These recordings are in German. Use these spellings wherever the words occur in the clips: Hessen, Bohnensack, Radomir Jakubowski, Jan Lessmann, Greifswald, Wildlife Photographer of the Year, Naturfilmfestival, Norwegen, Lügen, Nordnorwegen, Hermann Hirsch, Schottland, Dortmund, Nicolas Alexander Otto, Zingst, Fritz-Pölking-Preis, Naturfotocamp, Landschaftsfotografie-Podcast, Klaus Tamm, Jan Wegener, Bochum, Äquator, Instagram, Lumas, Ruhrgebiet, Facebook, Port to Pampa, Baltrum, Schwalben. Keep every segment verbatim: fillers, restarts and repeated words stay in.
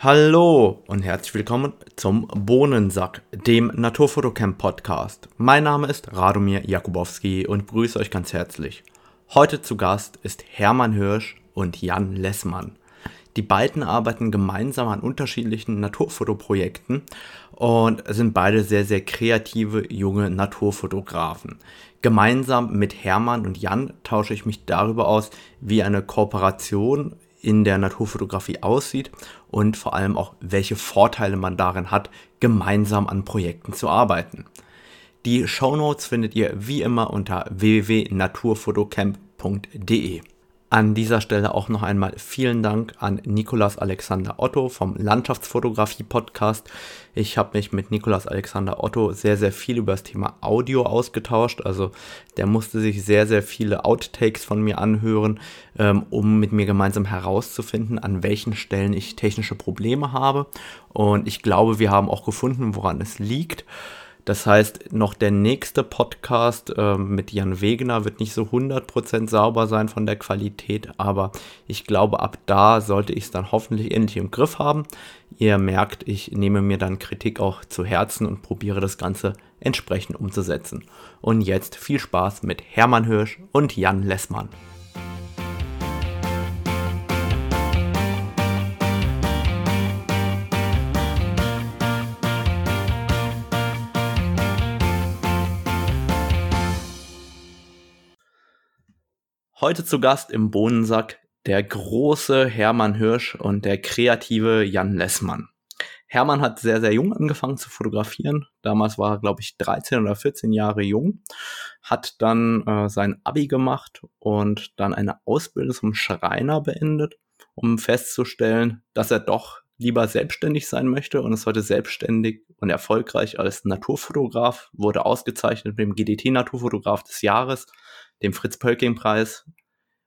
Hallo und herzlich willkommen zum Bohnensack, dem Naturfotocamp-Podcast. Mein Name ist Radomir Jakubowski und grüße euch ganz herzlich. Heute zu Gast ist Hermann Hirsch und Jan Lessmann. Die beiden arbeiten gemeinsam an unterschiedlichen Naturfotoprojekten und sind beide sehr, sehr kreative junge Naturfotografen. Gemeinsam mit Hermann und Jan tausche ich mich darüber aus, wie eine Kooperation in der Naturfotografie aussieht und vor allem auch, welche Vorteile man darin hat, gemeinsam an Projekten zu arbeiten. Die Shownotes findet ihr wie immer unter w w w punkt naturfotocamp punkt d e. An dieser Stelle auch noch einmal vielen Dank an Nicolas Alexander Otto vom Landschaftsfotografie-Podcast. Ich habe mich mit Nicolas Alexander Otto sehr, sehr viel über das Thema Audio ausgetauscht. Also der musste sich sehr, sehr viele Outtakes von mir anhören, ähm, um mit mir gemeinsam herauszufinden, an welchen Stellen ich technische Probleme habe. Und ich glaube, wir haben auch gefunden, woran es liegt. Das heißt, noch der nächste Podcast äh, mit Jan Wegener wird nicht so hundert Prozent sauber sein von der Qualität, aber ich glaube, ab da sollte ich es dann hoffentlich endlich im Griff haben. Ihr merkt, ich nehme mir dann Kritik auch zu Herzen und probiere das Ganze entsprechend umzusetzen. Und jetzt viel Spaß mit Hermann Hirsch und Jan Lessmann. Heute zu Gast im Bohnensack der große Hermann Hirsch und der kreative Jan Lessmann. Hermann hat sehr, sehr jung angefangen zu fotografieren. Damals war er, glaube ich, dreizehn oder vierzehn Jahre jung. Hat dann äh, sein Abi gemacht und dann eine Ausbildung zum Schreiner beendet, um festzustellen, dass er doch lieber selbstständig sein möchte und ist heute selbstständig und erfolgreich als Naturfotograf. Wurde ausgezeichnet mit dem G D T-Naturfotograf des Jahres, dem Fritz-Pölking-Preis,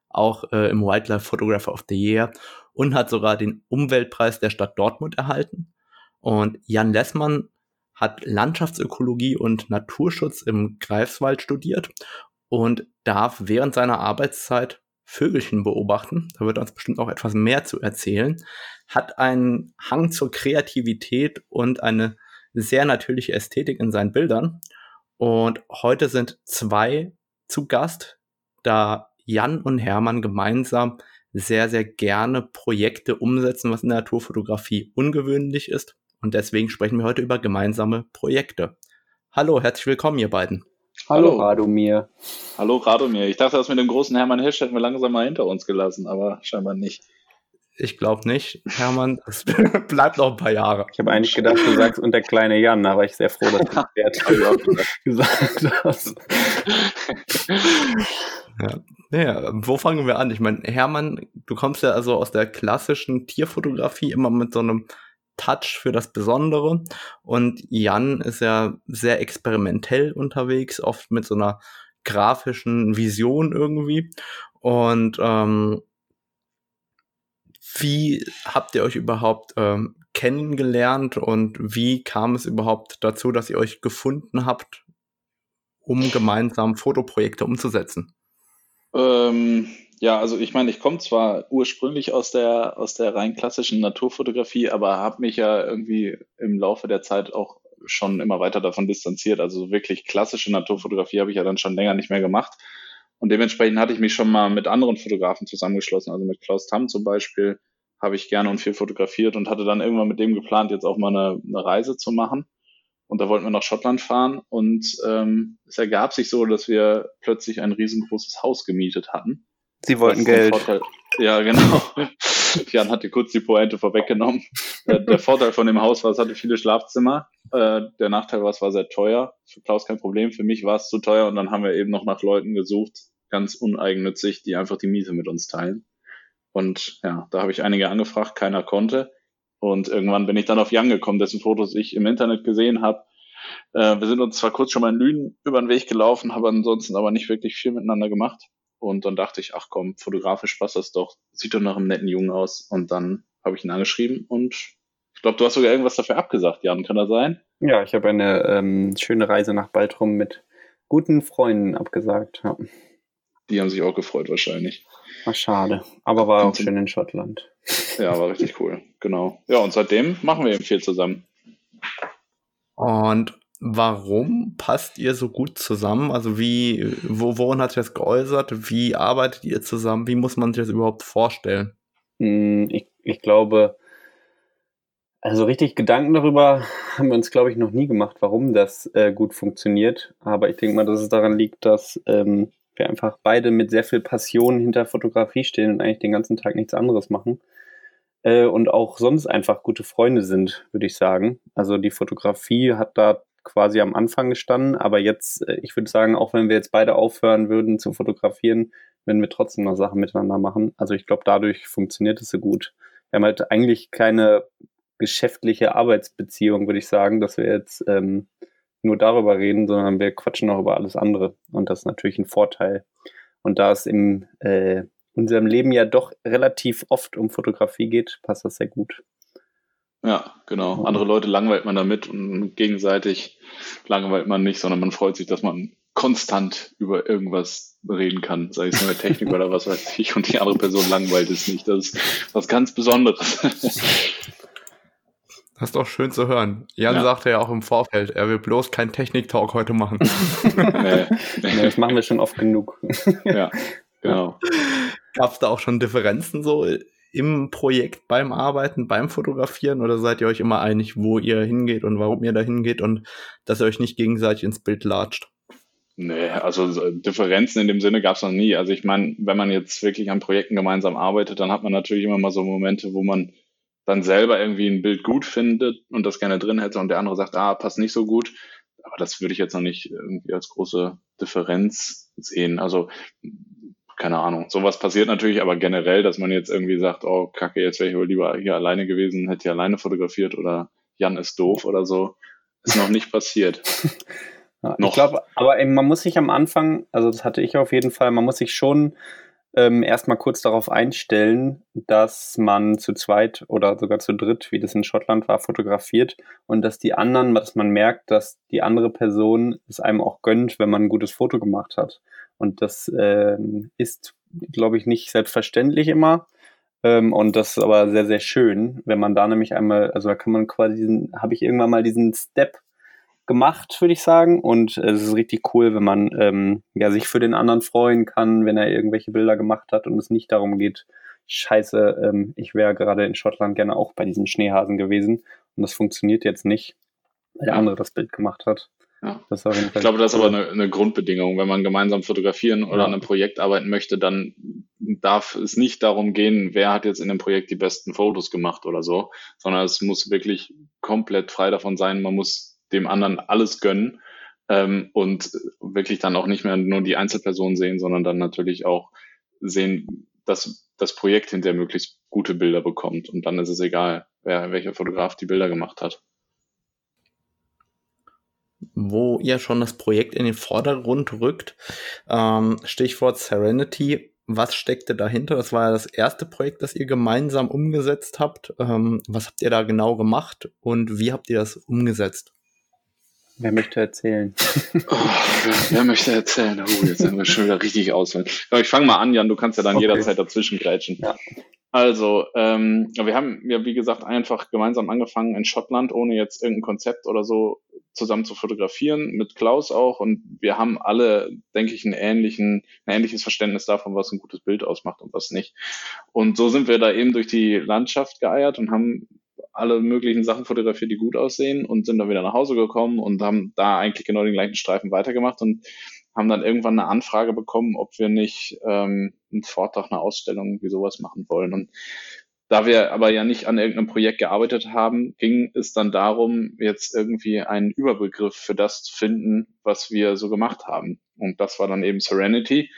auch äh, im Wildlife Photographer of the Year und hat sogar den Umweltpreis der Stadt Dortmund erhalten. Und Jan Lessmann hat Landschaftsökologie und Naturschutz im Greifswald studiert und darf während seiner Arbeitszeit Vögelchen beobachten. Da wird uns bestimmt auch etwas mehr zu erzählen. Hat einen Hang zur Kreativität und eine sehr natürliche Ästhetik in seinen Bildern. Und heute sind zwei zu Gast, da Jan und Hermann gemeinsam sehr, sehr gerne Projekte umsetzen, was in der Naturfotografie ungewöhnlich ist. Und deswegen sprechen wir heute über gemeinsame Projekte. Hallo, herzlich willkommen, ihr beiden. Hallo, Hallo Radomir. Hallo, Radomir. Ich dachte, das mit dem großen Hermann Hirsch hätten wir langsam mal hinter uns gelassen, aber scheinbar nicht. Ich glaube nicht, Hermann. Das bleibt noch ein paar Jahre. Ich habe eigentlich gedacht, du sagst, und der kleine Jan, aber ich sehr froh, dass du das gesagt hast. Ja. Naja, wo fangen wir an? Ich meine, Hermann, du kommst ja also aus der klassischen Tierfotografie immer mit so einem Touch für das Besondere. Und Jan ist ja sehr experimentell unterwegs, oft mit so einer grafischen Vision irgendwie. Und ähm, wie habt ihr euch überhaupt ähm, kennengelernt und wie kam es überhaupt dazu, dass ihr euch gefunden habt, um gemeinsam Fotoprojekte umzusetzen? Ähm, ja, also ich meine, ich komme zwar ursprünglich aus der aus der rein klassischen Naturfotografie, aber habe mich ja irgendwie im Laufe der Zeit auch schon immer weiter davon distanziert. Also wirklich klassische Naturfotografie habe ich ja dann schon länger nicht mehr gemacht. Und dementsprechend hatte ich mich schon mal mit anderen Fotografen zusammengeschlossen, also mit Klaus Tamm zum Beispiel, habe ich gerne und viel fotografiert und hatte dann irgendwann mit dem geplant, jetzt auch mal eine, eine Reise zu machen. Und da wollten wir nach Schottland fahren und ähm, es ergab sich so, dass wir plötzlich ein riesengroßes Haus gemietet hatten. Sie wollten Geld. Ja, genau. Jan hatte kurz die Pointe vorweggenommen. Der Vorteil von dem Haus war, es hatte viele Schlafzimmer. Der Nachteil war, es war sehr teuer. Für Klaus kein Problem, für mich war es zu teuer. Und dann haben wir eben noch nach Leuten gesucht, ganz uneigennützig, die einfach die Miete mit uns teilen. Und ja, da habe ich einige angefragt, keiner konnte. Und irgendwann bin ich dann auf Jan gekommen, dessen Fotos ich im Internet gesehen habe. Wir sind uns zwar kurz schon mal in Lügen über den Weg gelaufen, haben ansonsten aber nicht wirklich viel miteinander gemacht. Und dann dachte ich, ach komm, fotografisch passt das doch. Sieht doch nach einem netten Jungen aus. Und dann habe ich ihn angeschrieben und ich glaube, du hast sogar irgendwas dafür abgesagt, Jan. Kann das sein? Ja, ich habe eine ähm, schöne Reise nach Baltrum mit guten Freunden abgesagt. Ja. Die haben sich auch gefreut wahrscheinlich. War schade, aber war auch schön in Schottland. Ja, war richtig cool, genau. Ja, und seitdem machen wir eben viel zusammen. Und warum passt ihr so gut zusammen? Also wie, wo, worin hat sich das geäußert? Wie arbeitet ihr zusammen? Wie muss man sich das überhaupt vorstellen? Ich, ich glaube, also richtig Gedanken darüber haben wir uns, glaube ich, noch nie gemacht, warum das äh, gut funktioniert. Aber ich denke mal, dass es daran liegt, dass ähm, wir einfach beide mit sehr viel Passion hinter Fotografie stehen und eigentlich den ganzen Tag nichts anderes machen äh, und auch sonst einfach gute Freunde sind, würde ich sagen. Also die Fotografie hat da quasi am Anfang gestanden, aber jetzt, äh, ich würde sagen, auch wenn wir jetzt beide aufhören würden zu fotografieren, würden wir trotzdem noch Sachen miteinander machen. Also ich glaube, dadurch funktioniert es so gut. Wir haben halt eigentlich keine geschäftliche Arbeitsbeziehung, würde ich sagen, dass wir jetzt ähm, nur darüber reden, sondern wir quatschen auch über alles andere. Und das ist natürlich ein Vorteil. Und da es in äh, unserem Leben ja doch relativ oft um Fotografie geht, passt das sehr gut. Ja, genau. Andere Leute langweilt man damit und gegenseitig langweilt man nicht, sondern man freut sich, dass man konstant über irgendwas reden kann, sei es nur Technik oder was weiß ich, und die andere Person langweilt es nicht. Das ist was ganz Besonderes. Das ist doch schön zu hören. Jan ja. sagte ja auch im Vorfeld, er will bloß keinen Technik-Talk heute machen. nee. nee, das machen wir schon oft genug. Ja, genau. Gab es da auch schon Differenzen so im Projekt, beim Arbeiten, beim Fotografieren? Oder seid ihr euch immer einig, wo ihr hingeht und warum ihr da hingeht und dass ihr euch nicht gegenseitig ins Bild latscht? Nee, also Differenzen in dem Sinne gab es noch nie. Also ich meine, wenn man jetzt wirklich an Projekten gemeinsam arbeitet, dann hat man natürlich immer mal so Momente, wo man dann selber irgendwie ein Bild gut findet und das gerne drin hätte und der andere sagt, ah, passt nicht so gut. Aber das würde ich jetzt noch nicht irgendwie als große Differenz sehen. Also, keine Ahnung. Sowas passiert natürlich, aber generell, dass man jetzt irgendwie sagt, oh, kacke, jetzt wäre ich wohl lieber hier alleine gewesen, hätte hier alleine fotografiert oder Jan ist doof oder so, ist noch nicht passiert. Ja, noch. Ich glaube, aber eben, man muss sich am Anfang, also das hatte ich auf jeden Fall, man muss sich schon Ähm, erstmal kurz darauf einstellen, dass man zu zweit oder sogar zu dritt, wie das in Schottland war, fotografiert und dass die anderen, dass man merkt, dass die andere Person es einem auch gönnt, wenn man ein gutes Foto gemacht hat. Und das ähm, ist, glaube ich, nicht selbstverständlich immer. Ähm, und das ist aber sehr, sehr schön, wenn man da nämlich einmal, also da kann man quasi diesen, habe ich irgendwann mal diesen Step gemacht, würde ich sagen, und es ist richtig cool, wenn man ähm, ja, sich für den anderen freuen kann, wenn er irgendwelche Bilder gemacht hat und es nicht darum geht, scheiße, ähm, ich wäre gerade in Schottland gerne auch bei diesem Schneehasen gewesen und das funktioniert jetzt nicht, weil der andere das Bild gemacht hat. Ja. Das war ich glaube, das ist aber eine, eine Grundbedingung, wenn man gemeinsam fotografieren oder ja. an einem Projekt arbeiten möchte, dann darf es nicht darum gehen, wer hat jetzt in dem Projekt die besten Fotos gemacht oder so, sondern es muss wirklich komplett frei davon sein, man muss dem anderen alles gönnen ähm, und wirklich dann auch nicht mehr nur die Einzelperson sehen, sondern dann natürlich auch sehen, dass das Projekt hinterher möglichst gute Bilder bekommt. Und dann ist es egal, wer welcher Fotograf die Bilder gemacht hat. Wo ihr schon das Projekt in den Vordergrund rückt, ähm, Stichwort Serenity. Was steckte dahinter? Das war ja das erste Projekt, das ihr gemeinsam umgesetzt habt. Ähm, was habt ihr da genau gemacht und wie habt ihr das umgesetzt? Wer möchte erzählen? Oh, wer, wer möchte erzählen? Oh, jetzt sind wir schon wieder richtig auswendig. Ich fange mal an, Jan, du kannst ja dann okay. jederzeit dazwischen grätschen. Ja. Also, ähm, wir haben ja, wie gesagt, einfach gemeinsam angefangen in Schottland, ohne jetzt irgendein Konzept oder so zusammen zu fotografieren, mit Klaus auch. Und wir haben alle, denke ich, einen ähnlichen, ein ähnliches Verständnis davon, was ein gutes Bild ausmacht und was nicht. Und so sind wir da eben durch die Landschaft geeiert und haben alle möglichen Sachen fotografiert, die gut aussehen und sind dann wieder nach Hause gekommen und haben da eigentlich genau den gleichen Streifen weitergemacht und haben dann irgendwann eine Anfrage bekommen, ob wir nicht ähm, einen Vortrag, eine Ausstellung, wie sowas machen wollen. Und da wir aber ja nicht an irgendeinem Projekt gearbeitet haben, ging es dann darum, jetzt irgendwie einen Überbegriff für das zu finden, was wir so gemacht haben. Und das war dann eben Serenity,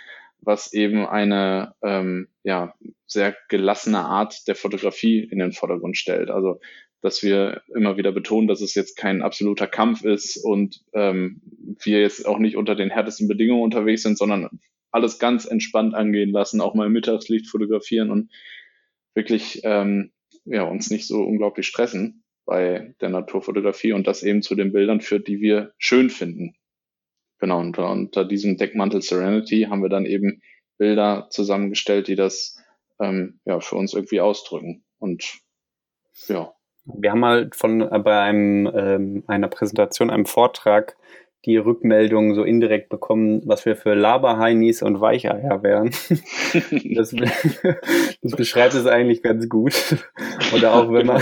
was eben eine ähm, ja sehr gelassene Art der Fotografie in den Vordergrund stellt. Also, dass wir immer wieder betonen, dass es jetzt kein absoluter Kampf ist und ähm, wir jetzt auch nicht unter den härtesten Bedingungen unterwegs sind, sondern alles ganz entspannt angehen lassen, auch mal im Mittagslicht fotografieren und wirklich ähm, ja uns nicht so unglaublich stressen bei der Naturfotografie und das eben zu den Bildern führt, die wir schön finden. Genau, und unter diesem Deckmantel Serenity haben wir dann eben Bilder zusammengestellt, die das ähm, ja, für uns irgendwie ausdrücken. Und ja. Wir haben mal von bei einem ähm, einer Präsentation, einem Vortrag, die Rückmeldung so indirekt bekommen, was wir für Laberheinis und Weicheier wären. Das, das beschreibt es eigentlich ganz gut. Oder auch wenn man,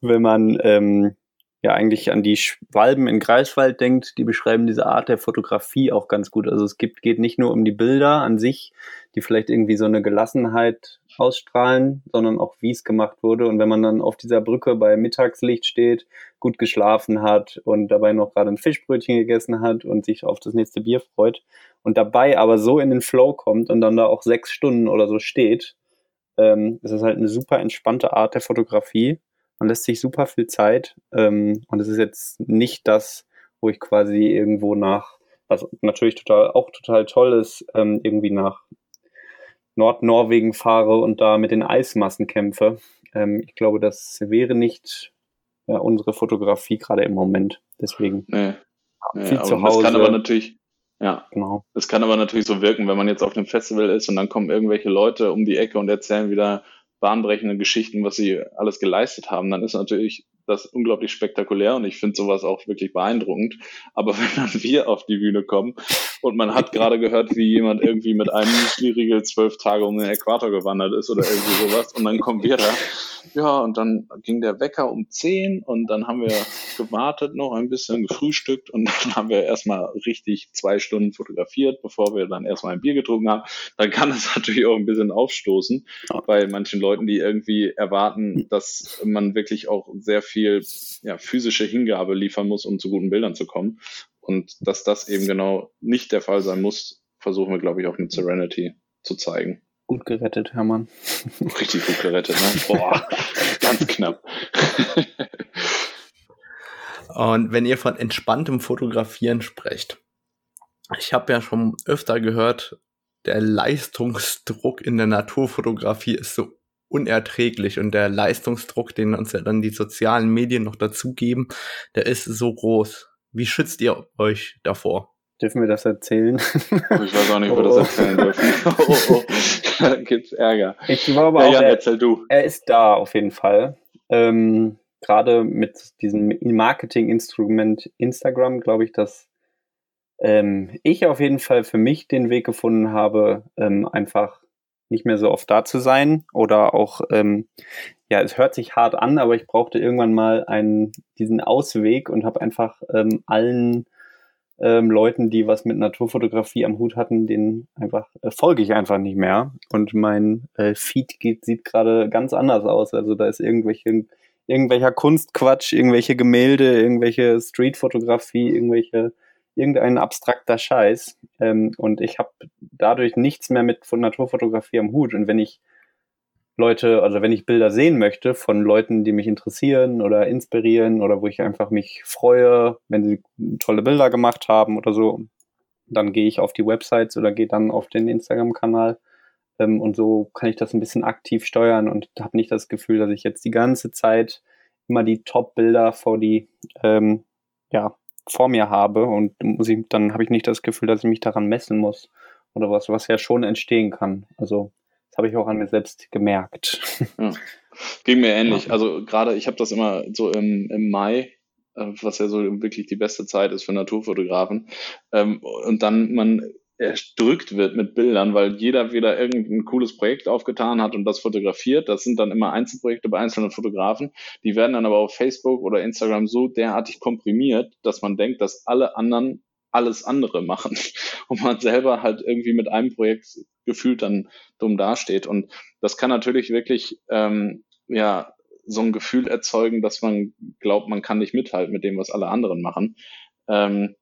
wenn man ähm, ja eigentlich an die Schwalben in Greifswald denkt, die beschreiben diese Art der Fotografie auch ganz gut. Also es gibt, geht nicht nur um die Bilder an sich, die vielleicht irgendwie so eine Gelassenheit ausstrahlen, sondern auch wie es gemacht wurde. Und wenn man dann auf dieser Brücke bei Mittagslicht steht, gut geschlafen hat und dabei noch gerade ein Fischbrötchen gegessen hat und sich auf das nächste Bier freut und dabei aber so in den Flow kommt und dann da auch sechs Stunden oder so steht, ähm, ist das halt eine super entspannte Art der Fotografie. Man lässt sich super viel Zeit ähm, und es ist jetzt nicht das, wo ich quasi irgendwo nach, was natürlich total auch total toll ist, ähm, irgendwie nach Nordnorwegen fahre und da mit den Eismassen kämpfe. Ähm, ich glaube, das wäre nicht äh, unsere Fotografie gerade im Moment. Deswegen nee, nee, viel zu Hause. Das kann aber natürlich, ja, genau. Das kann aber natürlich so wirken, wenn man jetzt auf einem Festival ist und dann kommen irgendwelche Leute um die Ecke und erzählen wieder bahnbrechende Geschichten, was sie alles geleistet haben, dann ist natürlich das unglaublich spektakulär und ich finde sowas auch wirklich beeindruckend. Aber wenn dann wir auf die Bühne kommen und man hat gerade gehört, wie jemand irgendwie mit einem Müsliriegel zwölf Tage um den Äquator gewandert ist oder irgendwie sowas und dann kommen wir da. Ja, und dann ging der Wecker um zehn und dann haben wir gewartet, noch ein bisschen gefrühstückt und dann haben wir erstmal richtig zwei Stunden fotografiert, bevor wir dann erstmal ein Bier getrunken haben. Dann kann es natürlich auch ein bisschen aufstoßen bei manchen Leuten, die irgendwie erwarten, dass man wirklich auch sehr viel Viel, ja, physische Hingabe liefern muss, um zu guten Bildern zu kommen. Und dass das eben genau nicht der Fall sein muss, versuchen wir, glaube ich, auch mit Serenity zu zeigen. Gut gerettet, Hermann. Richtig gut gerettet, ne? Boah, ganz knapp. Und wenn ihr von entspanntem Fotografieren sprecht, ich habe ja schon öfter gehört, der Leistungsdruck in der Naturfotografie ist so unerträglich und der Leistungsdruck, den uns ja dann die sozialen Medien noch dazugeben, der ist so groß. Wie schützt ihr euch davor? Dürfen wir das erzählen? Ich weiß auch nicht, ob oh, wir das erzählen dürfen. Oh, oh. Da gibt's Ärger. Ich glaube ja, auch, Jan, er, erzähl du. Er ist da auf jeden Fall. Ähm, gerade mit diesem Marketing-Instrument Instagram, glaube ich, dass ähm, ich auf jeden Fall für mich den Weg gefunden habe, ähm, einfach nicht mehr so oft da zu sein oder auch, ähm, ja, es hört sich hart an, aber ich brauchte irgendwann mal einen diesen Ausweg und habe einfach ähm, allen ähm, Leuten, die was mit Naturfotografie am Hut hatten, denen einfach äh, folge ich einfach nicht mehr und mein äh, Feed geht, sieht gerade ganz anders aus, also da ist irgendwelche irgendwelcher Kunstquatsch, irgendwelche Gemälde, irgendwelche Streetfotografie, irgendwelche irgendein abstrakter Scheiß ähm, und ich habe dadurch nichts mehr mit von Naturfotografie am Hut und wenn ich Leute, also wenn ich Bilder sehen möchte von Leuten, die mich interessieren oder inspirieren oder wo ich einfach mich freue, wenn sie tolle Bilder gemacht haben oder so, dann gehe ich auf die Websites oder gehe dann auf den Instagram-Kanal ähm, und so kann ich das ein bisschen aktiv steuern und habe nicht das Gefühl, dass ich jetzt die ganze Zeit immer die Top-Bilder vor die, ähm, ja, vor mir habe und muss ich, dann habe ich nicht das Gefühl, dass ich mich daran messen muss oder was, was ja schon entstehen kann. Also das habe ich auch an mir selbst gemerkt. Ja. Ging mir ähnlich. Also gerade, ich habe das immer so im, im Mai, was ja so wirklich die beste Zeit ist für Naturfotografen, und dann man erdrückt wird mit Bildern, weil jeder wieder irgendein cooles Projekt aufgetan hat und das fotografiert. Das sind dann immer Einzelprojekte bei einzelnen Fotografen. Die werden dann aber auf Facebook oder Instagram so derartig komprimiert, dass man denkt, dass alle anderen alles andere machen und man selber halt irgendwie mit einem Projekt gefühlt dann dumm dasteht. Und das kann natürlich wirklich ähm, ja so ein Gefühl erzeugen, dass man glaubt, man kann nicht mithalten mit dem, was alle anderen machen. Ähm,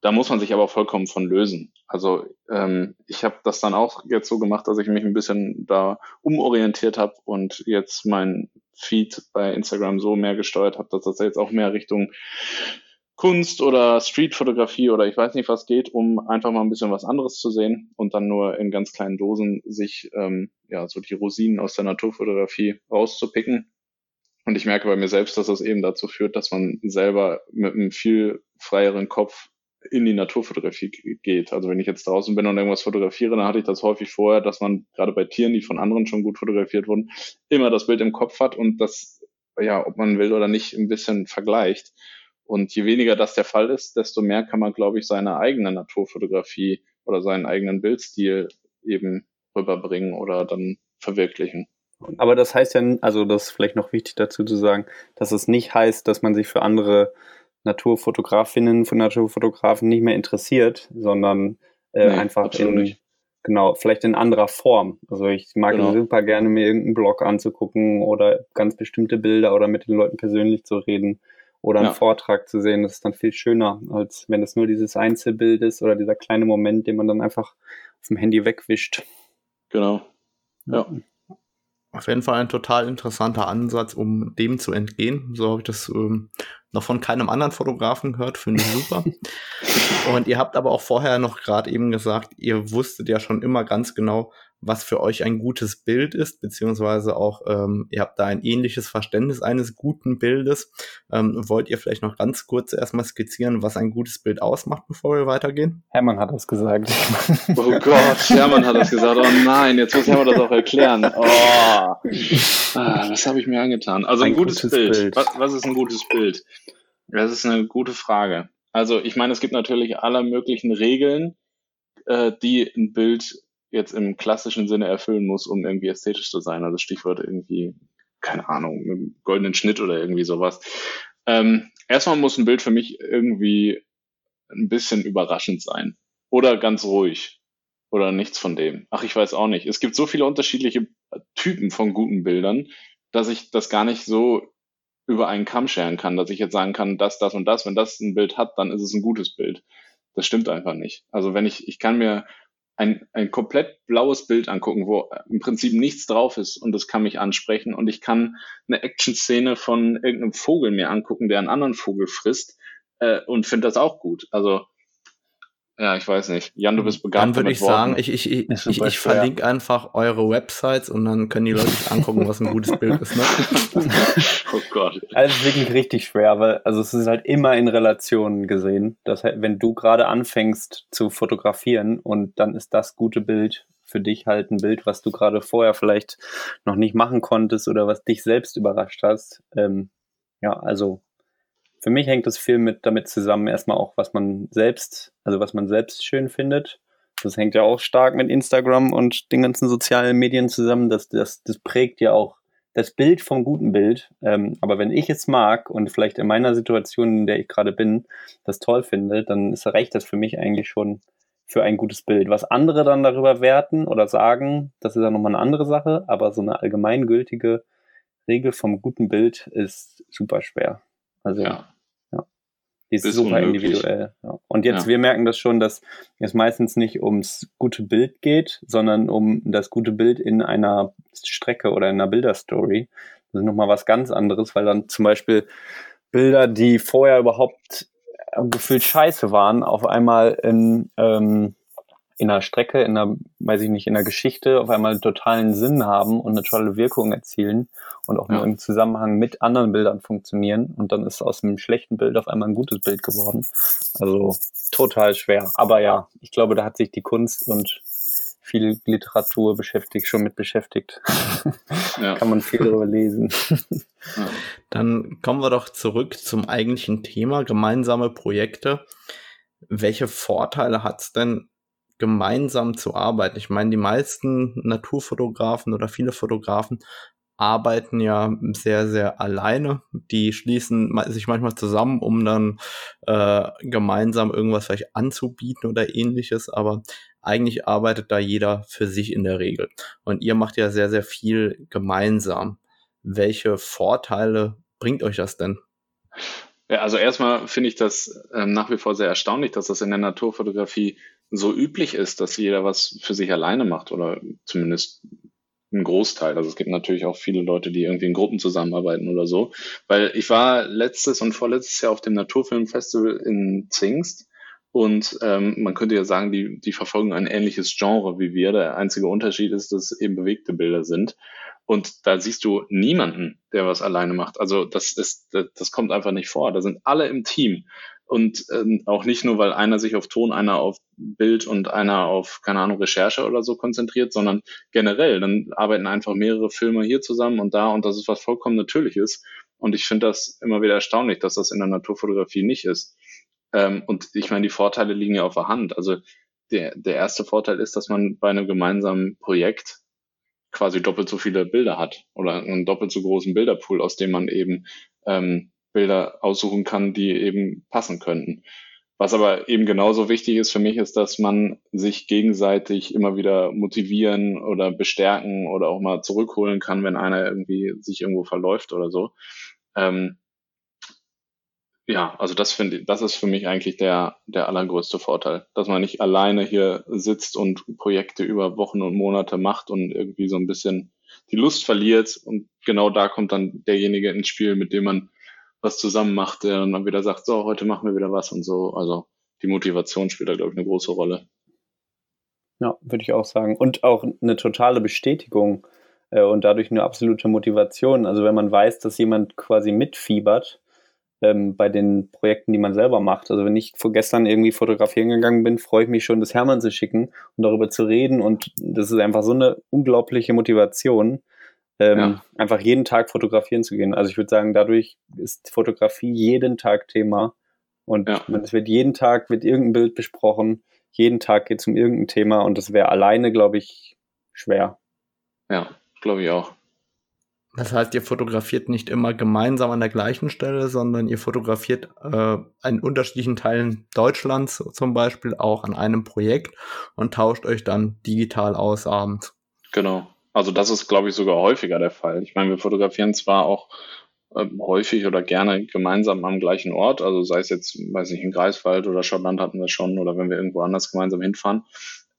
Da muss man sich aber vollkommen von lösen. Also ähm, ich habe das dann auch jetzt so gemacht, dass ich mich ein bisschen da umorientiert habe und jetzt mein Feed bei Instagram so mehr gesteuert habe, dass das jetzt auch mehr Richtung Kunst oder Streetfotografie oder ich weiß nicht was geht, um einfach mal ein bisschen was anderes zu sehen und dann nur in ganz kleinen Dosen sich ähm, ja so die Rosinen aus der Naturfotografie rauszupicken. Und ich merke bei mir selbst, dass das eben dazu führt, dass man selber mit einem viel freieren Kopf in die Naturfotografie geht. Also wenn ich jetzt draußen bin und irgendwas fotografiere, dann hatte ich das häufig vorher, dass man gerade bei Tieren, die von anderen schon gut fotografiert wurden, immer das Bild im Kopf hat und das, ja, ob man will oder nicht, ein bisschen vergleicht. Und je weniger das der Fall ist, desto mehr kann man, glaube ich, seine eigene Naturfotografie oder seinen eigenen Bildstil eben rüberbringen oder dann verwirklichen. Aber das heißt ja, also das ist vielleicht noch wichtig dazu zu sagen, dass es nicht heißt, dass man sich für andere Naturfotografinnen, für Naturfotografen nicht mehr interessiert, sondern äh, nee, einfach in, nicht. Genau, vielleicht in anderer Form. Also ich mag genau. super gerne, mir irgendeinen Blog anzugucken oder ganz bestimmte Bilder oder mit den Leuten persönlich zu reden oder einen ja. Vortrag zu sehen. Das ist dann viel schöner, als wenn es nur dieses Einzelbild ist oder dieser kleine Moment, den man dann einfach auf dem Handy wegwischt. Genau, ja. Auf jeden Fall ein total interessanter Ansatz, um dem zu entgehen. So habe ich das ähm, noch von keinem anderen Fotografen gehört. Finde ich super. Und ihr habt aber auch vorher noch gerade eben gesagt, ihr wusstet ja schon immer ganz genau, was für euch ein gutes Bild ist, beziehungsweise auch ähm, ihr habt da ein ähnliches Verständnis eines guten Bildes. Ähm, wollt ihr vielleicht noch ganz kurz erstmal skizzieren, was ein gutes Bild ausmacht, bevor wir weitergehen? Hermann hat das gesagt. Oh Gott, Hermann hat das gesagt. Oh nein, jetzt muss Hermann das auch erklären. Oh, ah, das habe ich mir angetan. Also ein, ein gutes, gutes Bild. Bild. Was, was ist ein gutes Bild? Das ist eine gute Frage. Also ich meine, es gibt natürlich alle möglichen Regeln, äh, die ein Bild jetzt im klassischen Sinne erfüllen muss, um irgendwie ästhetisch zu sein. Also Stichwort irgendwie, keine Ahnung, mit einem goldenen Schnitt oder irgendwie sowas. Ähm, erstmal muss ein Bild für mich irgendwie ein bisschen überraschend sein. Oder ganz ruhig. Oder nichts von dem. Ach, ich weiß auch nicht. Es gibt so viele unterschiedliche Typen von guten Bildern, dass ich das gar nicht so über einen Kamm scheren kann, dass ich jetzt sagen kann, das, das und das, wenn das ein Bild hat, dann ist es ein gutes Bild. Das stimmt einfach nicht. Also wenn ich, ich kann mir ein, ein komplett blaues Bild angucken, wo im Prinzip nichts drauf ist und das kann mich ansprechen und ich kann eine Action-Szene von irgendeinem Vogel mir angucken, der einen anderen Vogel frisst äh, und finde das auch gut. Also, ja, ich weiß nicht. Jan, du bist begangen. Dann würde ich Worten. sagen, ich, ich, ich, ich, ich verlinke ja. einfach eure Websites und dann können die Leute sich angucken, was ein gutes Bild ist. Ne? Oh Gott. Also es ist wirklich richtig schwer, weil also es ist halt immer in Relationen gesehen. Dass halt, wenn du gerade anfängst zu fotografieren und dann ist das gute Bild für dich halt ein Bild, was du gerade vorher vielleicht noch nicht machen konntest oder was dich selbst überrascht hast. Ähm, ja, also für mich hängt das viel mit damit zusammen, erstmal auch, was man selbst, also was man selbst schön findet. Das hängt ja auch stark mit Instagram und den ganzen sozialen Medien zusammen. Das, das, das prägt ja auch das Bild vom guten Bild. Ähm, aber wenn ich es mag und vielleicht in meiner Situation, in der ich gerade bin, das toll finde, dann ist, reicht das für mich eigentlich schon für ein gutes Bild. Was andere dann darüber werten oder sagen, das ist ja nochmal eine andere Sache, aber so eine allgemeingültige Regel vom guten Bild ist super schwer. Also, ja. ja. Die ist, ist super unmöglich. Individuell. Ja. Und jetzt, ja. wir merken das schon, dass es meistens nicht ums gute Bild geht, sondern um das gute Bild in einer Strecke oder in einer Bilderstory. Das ist nochmal was ganz anderes, weil dann zum Beispiel Bilder, die vorher überhaupt gefühlt scheiße waren, auf einmal in, ähm, in einer Strecke, in einer, weiß ich nicht, in einer Geschichte auf einmal einen totalen Sinn haben und eine tolle Wirkung erzielen und auch ja. nur im Zusammenhang mit anderen Bildern funktionieren. Und dann ist aus einem schlechten Bild auf einmal ein gutes Bild geworden. Also total schwer. Aber ja, ich glaube, da hat sich die Kunst und viel Literatur beschäftigt, schon mit beschäftigt. Ja. Kann man viel darüber lesen. Ja. Dann kommen wir doch zurück zum eigentlichen Thema, gemeinsame Projekte. Welche Vorteile hat es denn, gemeinsam zu arbeiten? Ich meine, die meisten Naturfotografen oder viele Fotografen arbeiten ja sehr, sehr alleine. Die schließen sich manchmal zusammen, um dann äh, gemeinsam irgendwas vielleicht anzubieten oder ähnliches, aber eigentlich arbeitet da jeder für sich in der Regel. Und ihr macht ja sehr, sehr viel gemeinsam. Welche Vorteile bringt euch das denn? Ja, also erstmal finde ich das äh, nach wie vor sehr erstaunlich, dass das in der Naturfotografie so üblich ist, dass jeder was für sich alleine macht oder zumindest ein Großteil. Also es gibt natürlich auch viele Leute, die irgendwie in Gruppen zusammenarbeiten oder so. Weil ich war letztes und vorletztes Jahr auf dem Naturfilmfestival in Zingst und ähm, man könnte ja sagen, die, die verfolgen ein ähnliches Genre wie wir. Der einzige Unterschied ist, dass es eben bewegte Bilder sind. Und da siehst du niemanden, der was alleine macht. Also das ist, das kommt einfach nicht vor. Da sind alle im Team. Und ähm, auch nicht nur, weil einer sich auf Ton, einer auf Bild und einer auf, keine Ahnung, Recherche oder so konzentriert, sondern generell. Dann arbeiten einfach mehrere Filme hier zusammen und da, und das ist was vollkommen Natürliches. Und ich finde das immer wieder erstaunlich, dass das in der Naturfotografie nicht ist. Ähm, und ich meine, die Vorteile liegen ja auf der Hand. Also der, der erste Vorteil ist, dass man bei einem gemeinsamen Projekt quasi doppelt so viele Bilder hat oder einen doppelt so großen Bilderpool, aus dem man eben ähm, Bilder aussuchen kann, die eben passen könnten. Was aber eben genauso wichtig ist für mich, ist, dass man sich gegenseitig immer wieder motivieren oder bestärken oder auch mal zurückholen kann, wenn einer irgendwie sich irgendwo verläuft oder so. Ähm, ja, also das finde ich, das ist für mich eigentlich der, der allergrößte Vorteil, dass man nicht alleine hier sitzt und Projekte über Wochen und Monate macht und irgendwie so ein bisschen die Lust verliert, und genau da kommt dann derjenige ins Spiel, mit dem man was zusammen macht, der dann wieder sagt, so, heute machen wir wieder was und so. Also die Motivation spielt da, glaube ich, eine große Rolle. Ja, würde ich auch sagen. Und auch eine totale Bestätigung äh, und dadurch eine absolute Motivation. Also wenn man weiß, dass jemand quasi mitfiebert ähm, bei den Projekten, die man selber macht. Also wenn ich vorgestern irgendwie fotografieren gegangen bin, freue ich mich schon, das Hermann zu schicken und darüber zu reden. Und das ist einfach so eine unglaubliche Motivation, Ähm, ja. einfach jeden Tag fotografieren zu gehen. Also ich würde sagen, dadurch ist Fotografie jeden Tag Thema, und ja. es wird jeden Tag, wird irgendein Bild besprochen, jeden Tag geht es um irgendein Thema, und das wäre alleine, glaube ich, schwer. Ja, glaube ich auch. Das heißt, ihr fotografiert nicht immer gemeinsam an der gleichen Stelle, sondern ihr fotografiert äh, in unterschiedlichen Teilen Deutschlands zum Beispiel auch an einem Projekt und tauscht euch dann digital aus abends. Genau. Also das ist, glaube ich, sogar häufiger der Fall. Ich meine, wir fotografieren zwar auch ähm, häufig oder gerne gemeinsam am gleichen Ort, also sei es jetzt, weiß nicht, in Greifswald oder Schottland hatten wir schon, oder wenn wir irgendwo anders gemeinsam hinfahren,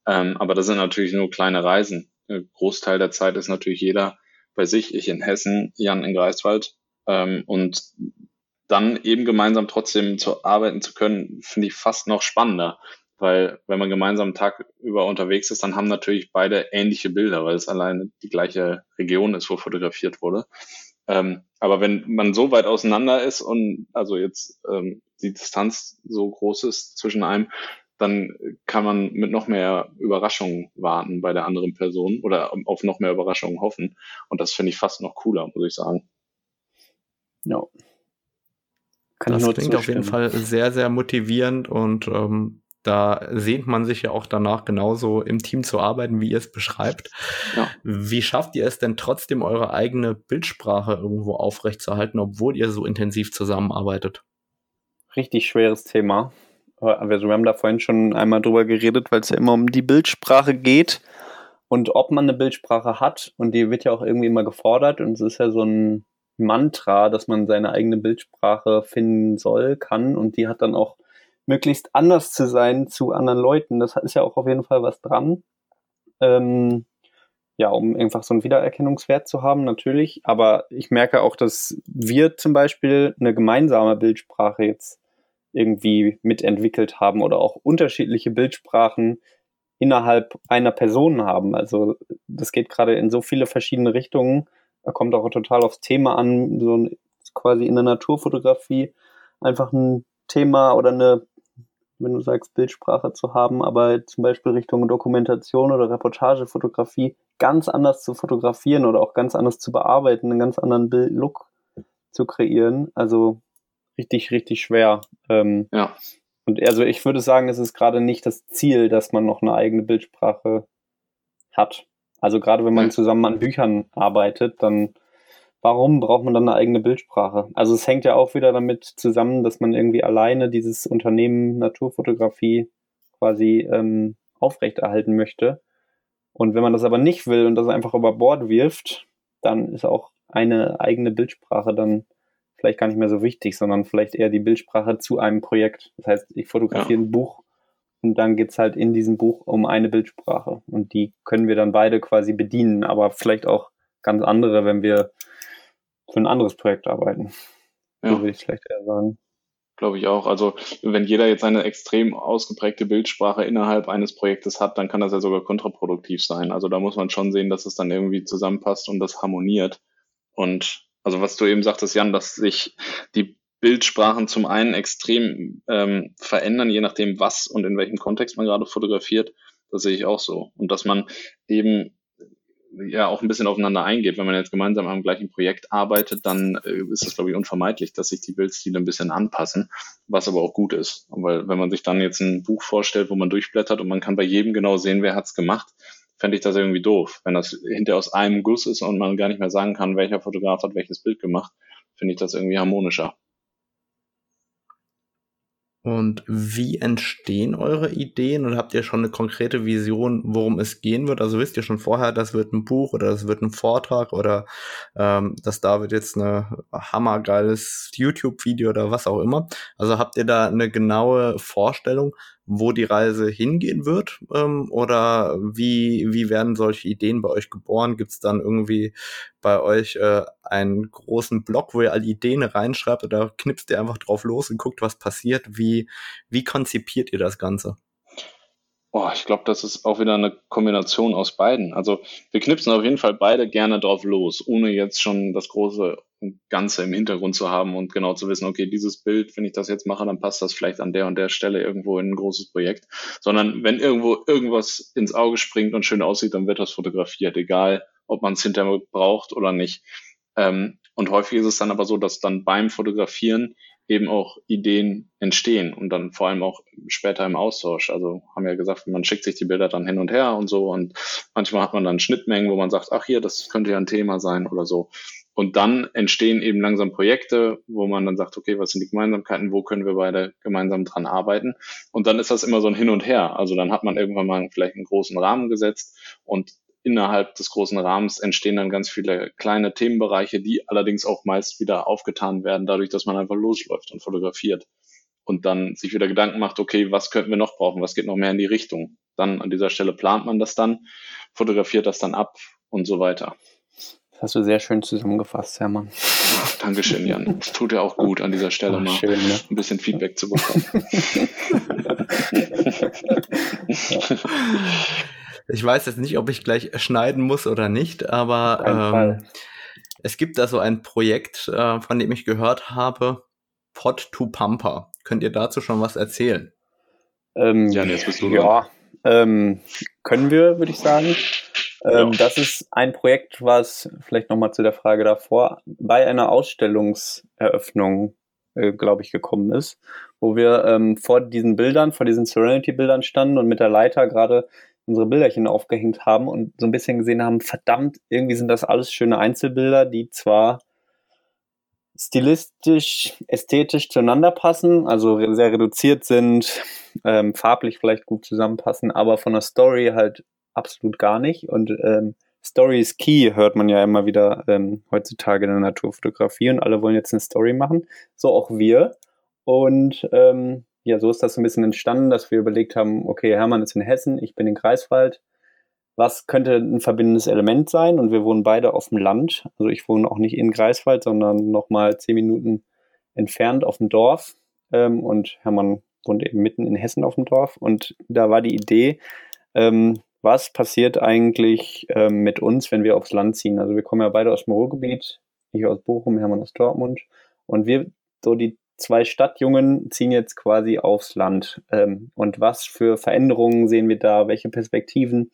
ähm, aber das sind natürlich nur kleine Reisen. Ein Großteil der Zeit ist natürlich jeder bei sich, ich in Hessen, Jan in Greifswald, ähm, und dann eben gemeinsam trotzdem zu arbeiten zu können, finde ich fast noch spannender. Weil wenn man gemeinsam einen Tag über unterwegs ist, dann haben natürlich beide ähnliche Bilder, weil es alleine die gleiche Region ist, wo fotografiert wurde. Ähm, aber wenn man so weit auseinander ist und also jetzt ähm, die Distanz so groß ist zwischen einem, dann kann man mit noch mehr Überraschungen warten bei der anderen Person oder auf noch mehr Überraschungen hoffen. Und das finde ich fast noch cooler, muss ich sagen. No. Kann das klingt auf jeden Fall sehr, sehr motivierend, und ähm da sehnt man sich ja auch danach, genauso im Team zu arbeiten, wie ihr es beschreibt. Ja. Wie schafft ihr es denn trotzdem, eure eigene Bildsprache irgendwo aufrechtzuerhalten, obwohl ihr so intensiv zusammenarbeitet? Richtig schweres Thema. Also wir haben da vorhin schon einmal drüber geredet, weil es ja immer um die Bildsprache geht und ob man eine Bildsprache hat. Und die wird ja auch irgendwie immer gefordert. Und es ist ja so ein Mantra, dass man seine eigene Bildsprache finden soll, kann. Und die hat dann auch möglichst anders zu sein zu anderen Leuten. Das ist ja auch auf jeden Fall was dran. Ähm, ja, um einfach so einen Wiedererkennungswert zu haben, natürlich. Aber ich merke auch, dass wir zum Beispiel eine gemeinsame Bildsprache jetzt irgendwie mitentwickelt haben oder auch unterschiedliche Bildsprachen innerhalb einer Person haben. Also das geht gerade in so viele verschiedene Richtungen. Da kommt auch total aufs Thema an, so quasi in der Naturfotografie einfach ein Thema oder eine, wenn du sagst, Bildsprache zu haben, aber zum Beispiel Richtung Dokumentation oder Reportagefotografie ganz anders zu fotografieren oder auch ganz anders zu bearbeiten, einen ganz anderen Bildlook zu kreieren. Also richtig, richtig schwer. Ähm, ja. Und also ich würde sagen, es ist gerade nicht das Ziel, dass man noch eine eigene Bildsprache hat. Also gerade wenn man ja. zusammen an Büchern arbeitet, dann warum braucht man dann eine eigene Bildsprache? Also es hängt ja auch wieder damit zusammen, dass man irgendwie alleine dieses Unternehmen Naturfotografie quasi ähm, aufrechterhalten möchte. Und wenn man das aber nicht will und das einfach über Bord wirft, dann ist auch eine eigene Bildsprache dann vielleicht gar nicht mehr so wichtig, sondern vielleicht eher die Bildsprache zu einem Projekt. Das heißt, ich fotografiere ja. ein Buch, und dann geht es halt in diesem Buch um eine Bildsprache. Und die können wir dann beide quasi bedienen, aber vielleicht auch ganz andere, wenn wir für ein anderes Projekt arbeiten. Ja. So würde ich vielleicht eher sagen. Glaube ich auch. Also wenn jeder jetzt eine extrem ausgeprägte Bildsprache innerhalb eines Projektes hat, dann kann das ja sogar kontraproduktiv sein. Also da muss man schon sehen, dass es dann irgendwie zusammenpasst und das harmoniert. Und also was du eben sagtest, Jan, dass sich die Bildsprachen zum einen extrem ähm, verändern, je nachdem was und in welchem Kontext man gerade fotografiert. Das sehe ich auch so. Und dass man eben ja auch ein bisschen aufeinander eingeht. Wenn man jetzt gemeinsam am gleichen Projekt arbeitet, dann äh, ist das, glaube ich, unvermeidlich, dass sich die Bildstile ein bisschen anpassen, was aber auch gut ist. Weil wenn man sich dann jetzt ein Buch vorstellt, wo man durchblättert und man kann bei jedem genau sehen, wer hat's gemacht, fände ich das irgendwie doof. Wenn das hinterher aus einem Guss ist und man gar nicht mehr sagen kann, welcher Fotograf hat welches Bild gemacht, finde ich das irgendwie harmonischer. Und wie entstehen eure Ideen? Und habt ihr schon eine konkrete Vision, worum es gehen wird? Also wisst ihr schon vorher, das wird ein Buch oder das wird ein Vortrag oder ähm, das da wird jetzt ein hammergeiles YouTube-Video oder was auch immer. Also habt ihr da eine genaue Vorstellung, wo die Reise hingehen wird? Ähm, oder wie wie werden solche Ideen bei euch geboren? Gibt es dann irgendwie bei euch äh, einen großen Blog, wo ihr alle Ideen reinschreibt oder knipst ihr einfach drauf los und guckt, was passiert? Wie, wie konzipiert ihr das Ganze? Oh, ich glaube, das ist auch wieder eine Kombination aus beiden. Also wir knipsen auf jeden Fall beide gerne drauf los, ohne jetzt schon das große Ganze im Hintergrund zu haben und genau zu wissen, okay, dieses Bild, wenn ich das jetzt mache, dann passt das vielleicht an der und der Stelle irgendwo in ein großes Projekt. Sondern wenn irgendwo irgendwas ins Auge springt und schön aussieht, dann wird das fotografiert, egal ob man es hinterher braucht oder nicht. Ähm, und häufig ist es dann aber so, dass dann beim Fotografieren eben auch Ideen entstehen und dann vor allem auch später im Austausch. Also haben wir ja gesagt, man schickt sich die Bilder dann hin und her und so und manchmal hat man dann Schnittmengen, wo man sagt, ach hier, das könnte ja ein Thema sein oder so. Und dann entstehen eben langsam Projekte, wo man dann sagt, okay, was sind die Gemeinsamkeiten, wo können wir beide gemeinsam dran arbeiten? Und dann ist das immer so ein Hin und Her. Also dann hat man irgendwann mal vielleicht einen großen Rahmen gesetzt und innerhalb des großen Rahmens entstehen dann ganz viele kleine Themenbereiche, die allerdings auch meist wieder aufgetan werden, dadurch, dass man einfach losläuft und fotografiert und dann sich wieder Gedanken macht, okay, was könnten wir noch brauchen, was geht noch mehr in die Richtung? Dann an dieser Stelle plant man das dann, fotografiert das dann ab und so weiter. Das hast du sehr schön zusammengefasst, Hermann. Ach, Dankeschön, Jan. Das tut ja auch gut, an dieser Stelle Ach, mal schön, ne? ein bisschen Feedback zu bekommen. Ich weiß jetzt nicht, ob ich gleich schneiden muss oder nicht, aber ähm, es gibt da so ein Projekt, äh, von dem ich gehört habe, Port to Pampa. Könnt ihr dazu schon was erzählen? Ähm, Jan, jetzt bist du ja, ähm, können wir, würde ich sagen. Ähm, ja. Das ist ein Projekt, was vielleicht nochmal zu der Frage davor bei einer Ausstellungseröffnung, äh, glaube ich, gekommen ist, wo wir ähm, vor diesen Bildern, vor diesen Serenity-Bildern standen und mit der Leiter gerade unsere Bilderchen aufgehängt haben und so ein bisschen gesehen haben, verdammt, irgendwie sind das alles schöne Einzelbilder, die zwar stilistisch, ästhetisch zueinander passen, also sehr reduziert sind, ähm, farblich vielleicht gut zusammenpassen, aber von der Story halt absolut gar nicht. Und ähm, Story is key, hört man ja immer wieder ähm, heutzutage in der Naturfotografie und alle wollen jetzt eine Story machen, so auch wir. Und ähm, ja, so ist das so ein bisschen entstanden, dass wir überlegt haben, okay, Hermann ist in Hessen, ich bin in Greifswald. Was könnte ein verbindendes Element sein? Und wir wohnen beide auf dem Land. Also ich wohne auch nicht in Greifswald, sondern nochmal zehn Minuten entfernt auf dem Dorf. Und Hermann wohnt eben mitten in Hessen auf dem Dorf. Und da war die Idee, was passiert eigentlich mit uns, wenn wir aufs Land ziehen? Also wir kommen ja beide aus dem Ruhrgebiet, ich aus Bochum, Hermann aus Dortmund. Und wir, so die zwei Stadtjungen ziehen jetzt quasi aufs Land. Ähm, und was für Veränderungen sehen wir da? Welche Perspektiven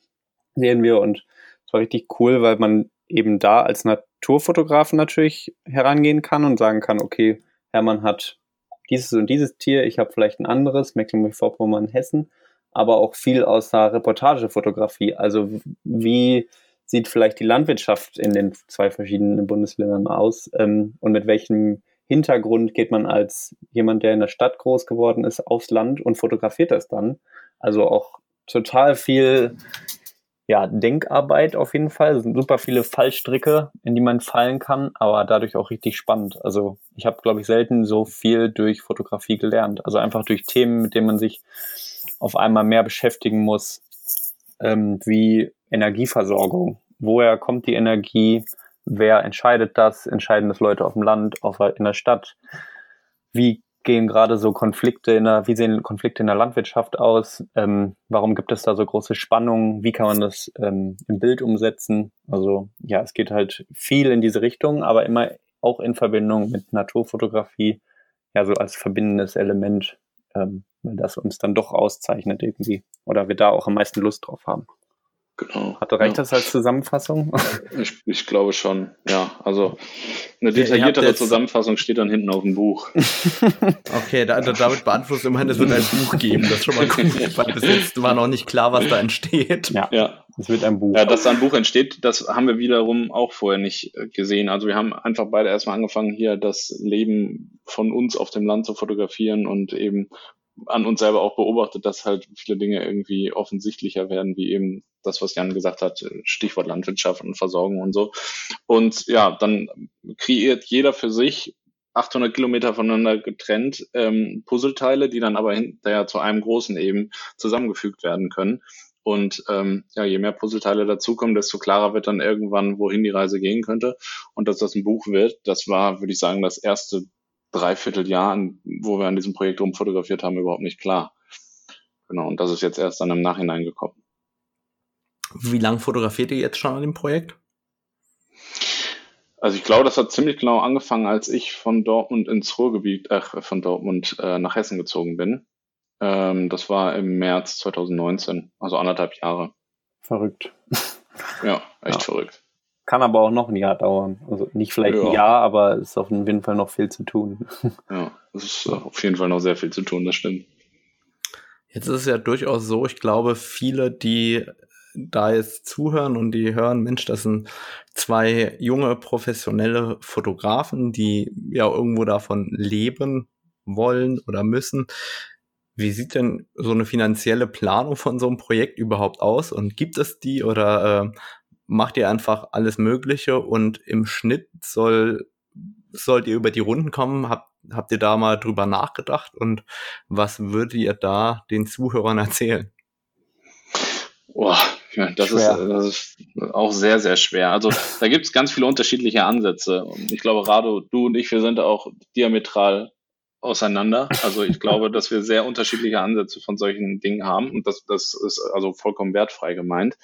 sehen wir? Und es war richtig cool, weil man eben da als Naturfotografen natürlich herangehen kann und sagen kann, okay, Hermann hat dieses und dieses Tier, ich habe vielleicht ein anderes, Mecklenburg-Vorpommern, Hessen, aber auch viel aus der Reportagefotografie. Also wie sieht vielleicht die Landwirtschaft in den zwei verschiedenen Bundesländern aus? Ähm, und mit welchem Hintergrund geht man als jemand, der in der Stadt groß geworden ist, aufs Land und fotografiert das dann. Also auch total viel ja, Denkarbeit auf jeden Fall. Es sind super viele Fallstricke, in die man fallen kann, aber dadurch auch richtig spannend. Also ich habe, glaube ich, selten so viel durch Fotografie gelernt. Also einfach durch Themen, mit denen man sich auf einmal mehr beschäftigen muss, ähm, wie Energieversorgung. Woher kommt die Energie? Wer entscheidet das? Entscheiden das Leute auf dem Land, auf, in der Stadt? Wie gehen gerade so Konflikte in der, wie sehen Konflikte in der Landwirtschaft aus? Ähm, warum gibt es da so große Spannungen? Wie kann man das ähm, im Bild umsetzen? Also ja, es geht halt viel in diese Richtung, aber immer auch in Verbindung mit Naturfotografie, ja so als verbindendes Element, ähm, weil das uns dann doch auszeichnet irgendwie oder wir da auch am meisten Lust drauf haben. Genau. Hatte reicht ja. Das als Zusammenfassung? Ich, ich glaube schon, ja. Also eine detailliertere ja, Zusammenfassung steht dann hinten auf dem Buch. Okay, da, da, damit beeinflusst immerhin, es wird ein Buch geben, das ist schon mal gut, weil bis jetzt war noch nicht klar, was da entsteht. Ja, ja. Es wird ein Buch. Ja, dass da ein Buch entsteht, das haben wir wiederum auch vorher nicht gesehen. Also wir haben einfach beide erstmal angefangen, hier das Leben von uns auf dem Land zu fotografieren und eben an uns selber auch beobachtet, dass halt viele Dinge irgendwie offensichtlicher werden, wie eben das, was Jan gesagt hat, Stichwort Landwirtschaft und Versorgung und so. Und ja, dann kreiert jeder für sich achthundert Kilometer voneinander getrennt ähm, Puzzleteile, die dann aber hinterher zu einem großen eben zusammengefügt werden können. Und ähm, ja, je mehr Puzzleteile dazukommen, desto klarer wird dann irgendwann, wohin die Reise gehen könnte. Und dass das ein Buch wird, das war, würde ich sagen, das erste Dreivierteljahr, wo wir an diesem Projekt rumfotografiert haben, überhaupt nicht klar. Genau, und das ist jetzt erst dann im Nachhinein gekommen. Wie lange fotografiert ihr jetzt schon an dem Projekt? Also ich glaube, das hat ziemlich genau angefangen, als ich von Dortmund ins Ruhrgebiet, ach, äh, von Dortmund äh, nach Hessen gezogen bin. Ähm, das war im März zwanzig neunzehn, also anderthalb Jahre. Verrückt. Ja, echt ja. verrückt. Kann aber auch noch ein Jahr dauern. Also nicht vielleicht ja. ein Jahr, aber es ist auf jeden Fall noch viel zu tun. Ja, es ist auf jeden Fall noch sehr viel zu tun, das stimmt. Jetzt ist es ja durchaus so, ich glaube, viele, die da jetzt zuhören und die hören, Mensch, das sind zwei junge, professionelle Fotografen, die ja irgendwo davon leben wollen oder müssen. Wie sieht denn so eine finanzielle Planung von so einem Projekt überhaupt aus? Und gibt es die oder äh, macht ihr einfach alles Mögliche und im Schnitt soll, sollt ihr über die Runden kommen? Habt, habt ihr da mal drüber nachgedacht und was würdet ihr da den Zuhörern erzählen? Boah, ja, das, ist, das ist auch sehr, sehr schwer. Also da gibt es ganz viele unterschiedliche Ansätze. Und ich glaube, Rado, du und ich, wir sind auch diametral auseinander. Also ich glaube, dass wir sehr unterschiedliche Ansätze von solchen Dingen haben und das, das ist also vollkommen wertfrei gemeint.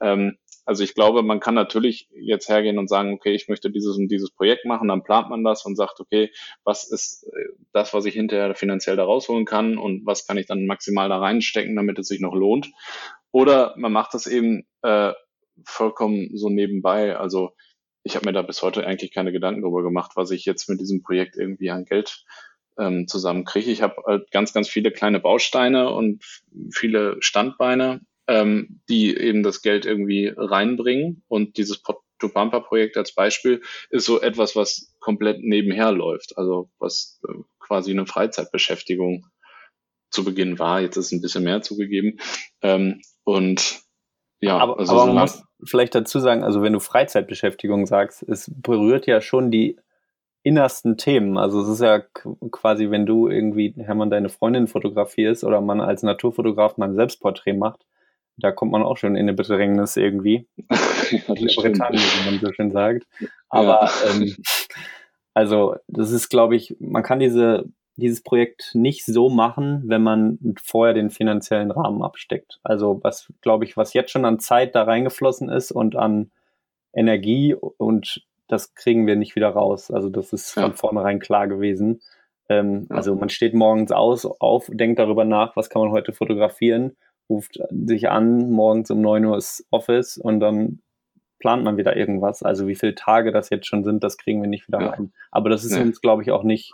Ähm, Also ich glaube, man kann natürlich jetzt hergehen und sagen, okay, ich möchte dieses und dieses Projekt machen, dann plant man das und sagt, okay, was ist das, was ich hinterher finanziell da rausholen kann und was kann ich dann maximal da reinstecken, damit es sich noch lohnt. Oder man macht das eben äh, vollkommen so nebenbei. Also ich habe mir da bis heute eigentlich keine Gedanken darüber gemacht, was ich jetzt mit diesem Projekt irgendwie an Geld ähm, zusammenkriege. Ich habe halt ganz, ganz viele kleine Bausteine und viele Standbeine, die eben das Geld irgendwie reinbringen. Und dieses Port to Pampa Projekt als Beispiel ist so etwas, was komplett nebenher läuft, also was quasi eine Freizeitbeschäftigung zu Beginn war. Jetzt ist ein bisschen mehr zugegeben. Und ja, aber, also aber man muss vielleicht dazu sagen, also wenn du Freizeitbeschäftigung sagst, es berührt ja schon die innersten Themen. Also es ist ja quasi, wenn du irgendwie, Hermann, deine Freundin fotografierst oder man als Naturfotograf mal ein Selbstporträt macht, da kommt man auch schon in eine Bedrängnis irgendwie. Ja, in Britannien, wie man so schön sagt. Aber ja. ähm, also das ist, glaube ich, man kann diese, dieses Projekt nicht so machen, wenn man vorher den finanziellen Rahmen absteckt. Also was, glaube ich, was jetzt schon an Zeit da reingeflossen ist und an Energie und das kriegen wir nicht wieder raus. Also das ist von ja. vornherein klar gewesen. Ähm, ja. Also man steht morgens aus, auf, denkt darüber nach, was kann man heute fotografieren, ruft sich an, morgens um neun Uhr ist Office und dann plant man wieder irgendwas. Also wie viele Tage das jetzt schon sind, das kriegen wir nicht wieder ja. rein. Aber das ist nee. uns, glaube ich, auch nicht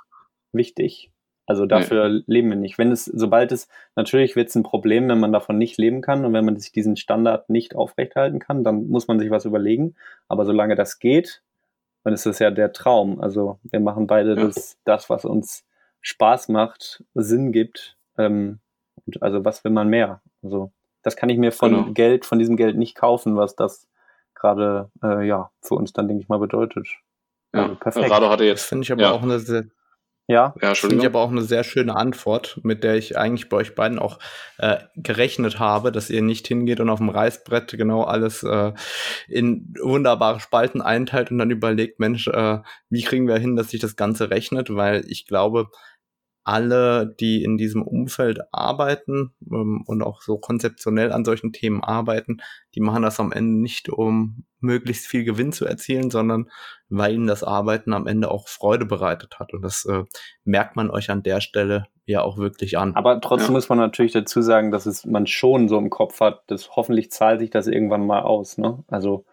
wichtig. Also dafür nee. leben wir nicht. Wenn es, sobald es, natürlich wird es ein Problem, wenn man davon nicht leben kann und wenn man sich diesen Standard nicht aufrechterhalten kann, dann muss man sich was überlegen. Aber solange das geht, dann ist das ja der Traum. Also wir machen beide ja. das, das, was uns Spaß macht, Sinn gibt. Ähm, und also was will man mehr? Also, das kann ich mir von genau. Geld, von diesem Geld nicht kaufen, was das gerade, äh, ja, für uns dann, denke ich mal, bedeutet. Ja, also perfekt. Rado hatte jetzt. Das finde ich aber ja. auch eine sehr, ja, ja finde ich aber auch eine sehr schöne Antwort, mit der ich eigentlich bei euch beiden auch äh, gerechnet habe, dass ihr nicht hingeht und auf dem Reißbrett genau alles äh, in wunderbare Spalten einteilt und dann überlegt, Mensch, äh, wie kriegen wir hin, dass sich das Ganze rechnet, weil ich glaube, alle, die in diesem Umfeld arbeiten ähm, und auch so konzeptionell an solchen Themen arbeiten, die machen das am Ende nicht, um möglichst viel Gewinn zu erzielen, sondern weil ihnen das Arbeiten am Ende auch Freude bereitet hat. Und das äh, merkt man euch an der Stelle ja auch wirklich an. Aber trotzdem muss man natürlich dazu sagen, dass es man schon so im Kopf hat, dass hoffentlich zahlt sich das irgendwann mal aus, ne? Also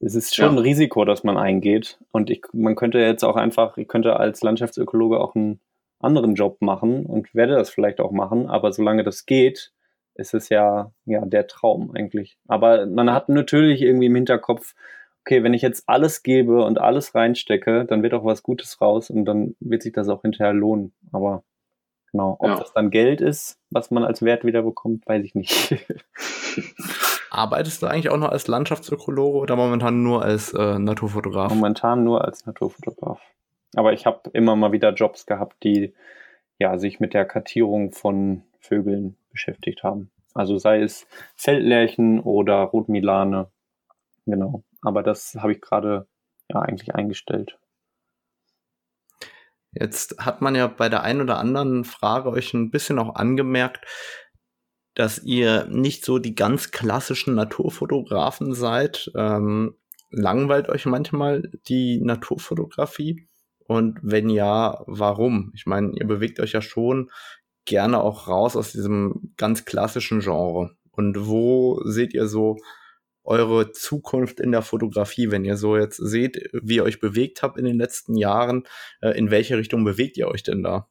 es ist schon ja. ein Risiko, das man eingeht. Und ich, man könnte jetzt auch einfach, ich könnte als Landschaftsökologe auch einen anderen Job machen und werde das vielleicht auch machen, aber solange das geht, ist es ja, ja der Traum eigentlich. Aber man hat natürlich irgendwie im Hinterkopf, okay, wenn ich jetzt alles gebe und alles reinstecke, dann wird auch was Gutes raus und dann wird sich das auch hinterher lohnen. Aber genau, ob ja. das dann Geld ist, was man als Wert wieder bekommt, weiß ich nicht. Arbeitest du eigentlich auch noch als Landschaftsökologe oder momentan nur als äh, Naturfotograf? Momentan nur als Naturfotograf. Aber ich habe immer mal wieder Jobs gehabt, die ja sich mit der Kartierung von Vögeln beschäftigt haben. Also sei es Feldlerchen oder Rotmilane. Genau. Aber das habe ich gerade ja eigentlich eingestellt. Jetzt hat man ja bei der einen oder anderen Frage euch ein bisschen auch angemerkt, dass ihr nicht so die ganz klassischen Naturfotografen seid. Ähm, langweilt euch manchmal die Naturfotografie? Und wenn ja, warum? Ich meine, ihr bewegt euch ja schon gerne auch raus aus diesem ganz klassischen Genre. Und wo seht ihr so eure Zukunft in der Fotografie, wenn ihr so jetzt seht, wie ihr euch bewegt habt in den letzten Jahren? In welche Richtung bewegt ihr euch denn da?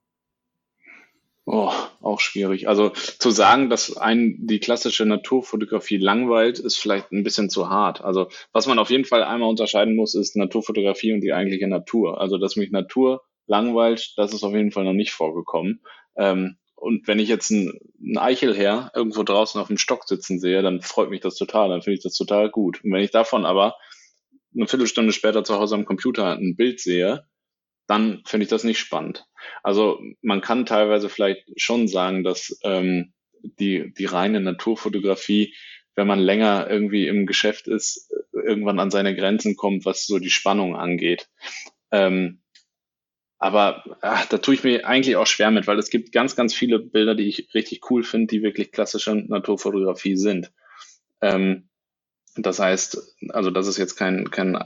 Oh, auch schwierig. Also zu sagen, dass einen die klassische Naturfotografie langweilt, ist vielleicht ein bisschen zu hart. Also was man auf jeden Fall einmal unterscheiden muss, ist Naturfotografie und die eigentliche Natur. Also dass mich Natur langweilt, das ist auf jeden Fall noch nicht vorgekommen. Ähm, und wenn ich jetzt einen Eichelherr irgendwo draußen auf dem Stock sitzen sehe, dann freut mich das total, dann finde ich das total gut. Und wenn ich davon aber eine Viertelstunde später zu Hause am Computer ein Bild sehe, dann finde ich das nicht spannend. Also man kann teilweise vielleicht schon sagen, dass ähm, die die reine Naturfotografie, wenn man länger irgendwie im Geschäft ist, irgendwann an seine Grenzen kommt, was so die Spannung angeht. Ähm, aber ach, da tue ich mir eigentlich auch schwer mit, weil es gibt ganz, ganz viele Bilder, die ich richtig cool finde, die wirklich klassische Naturfotografie sind. Ähm, Das heißt, also das ist jetzt kein kein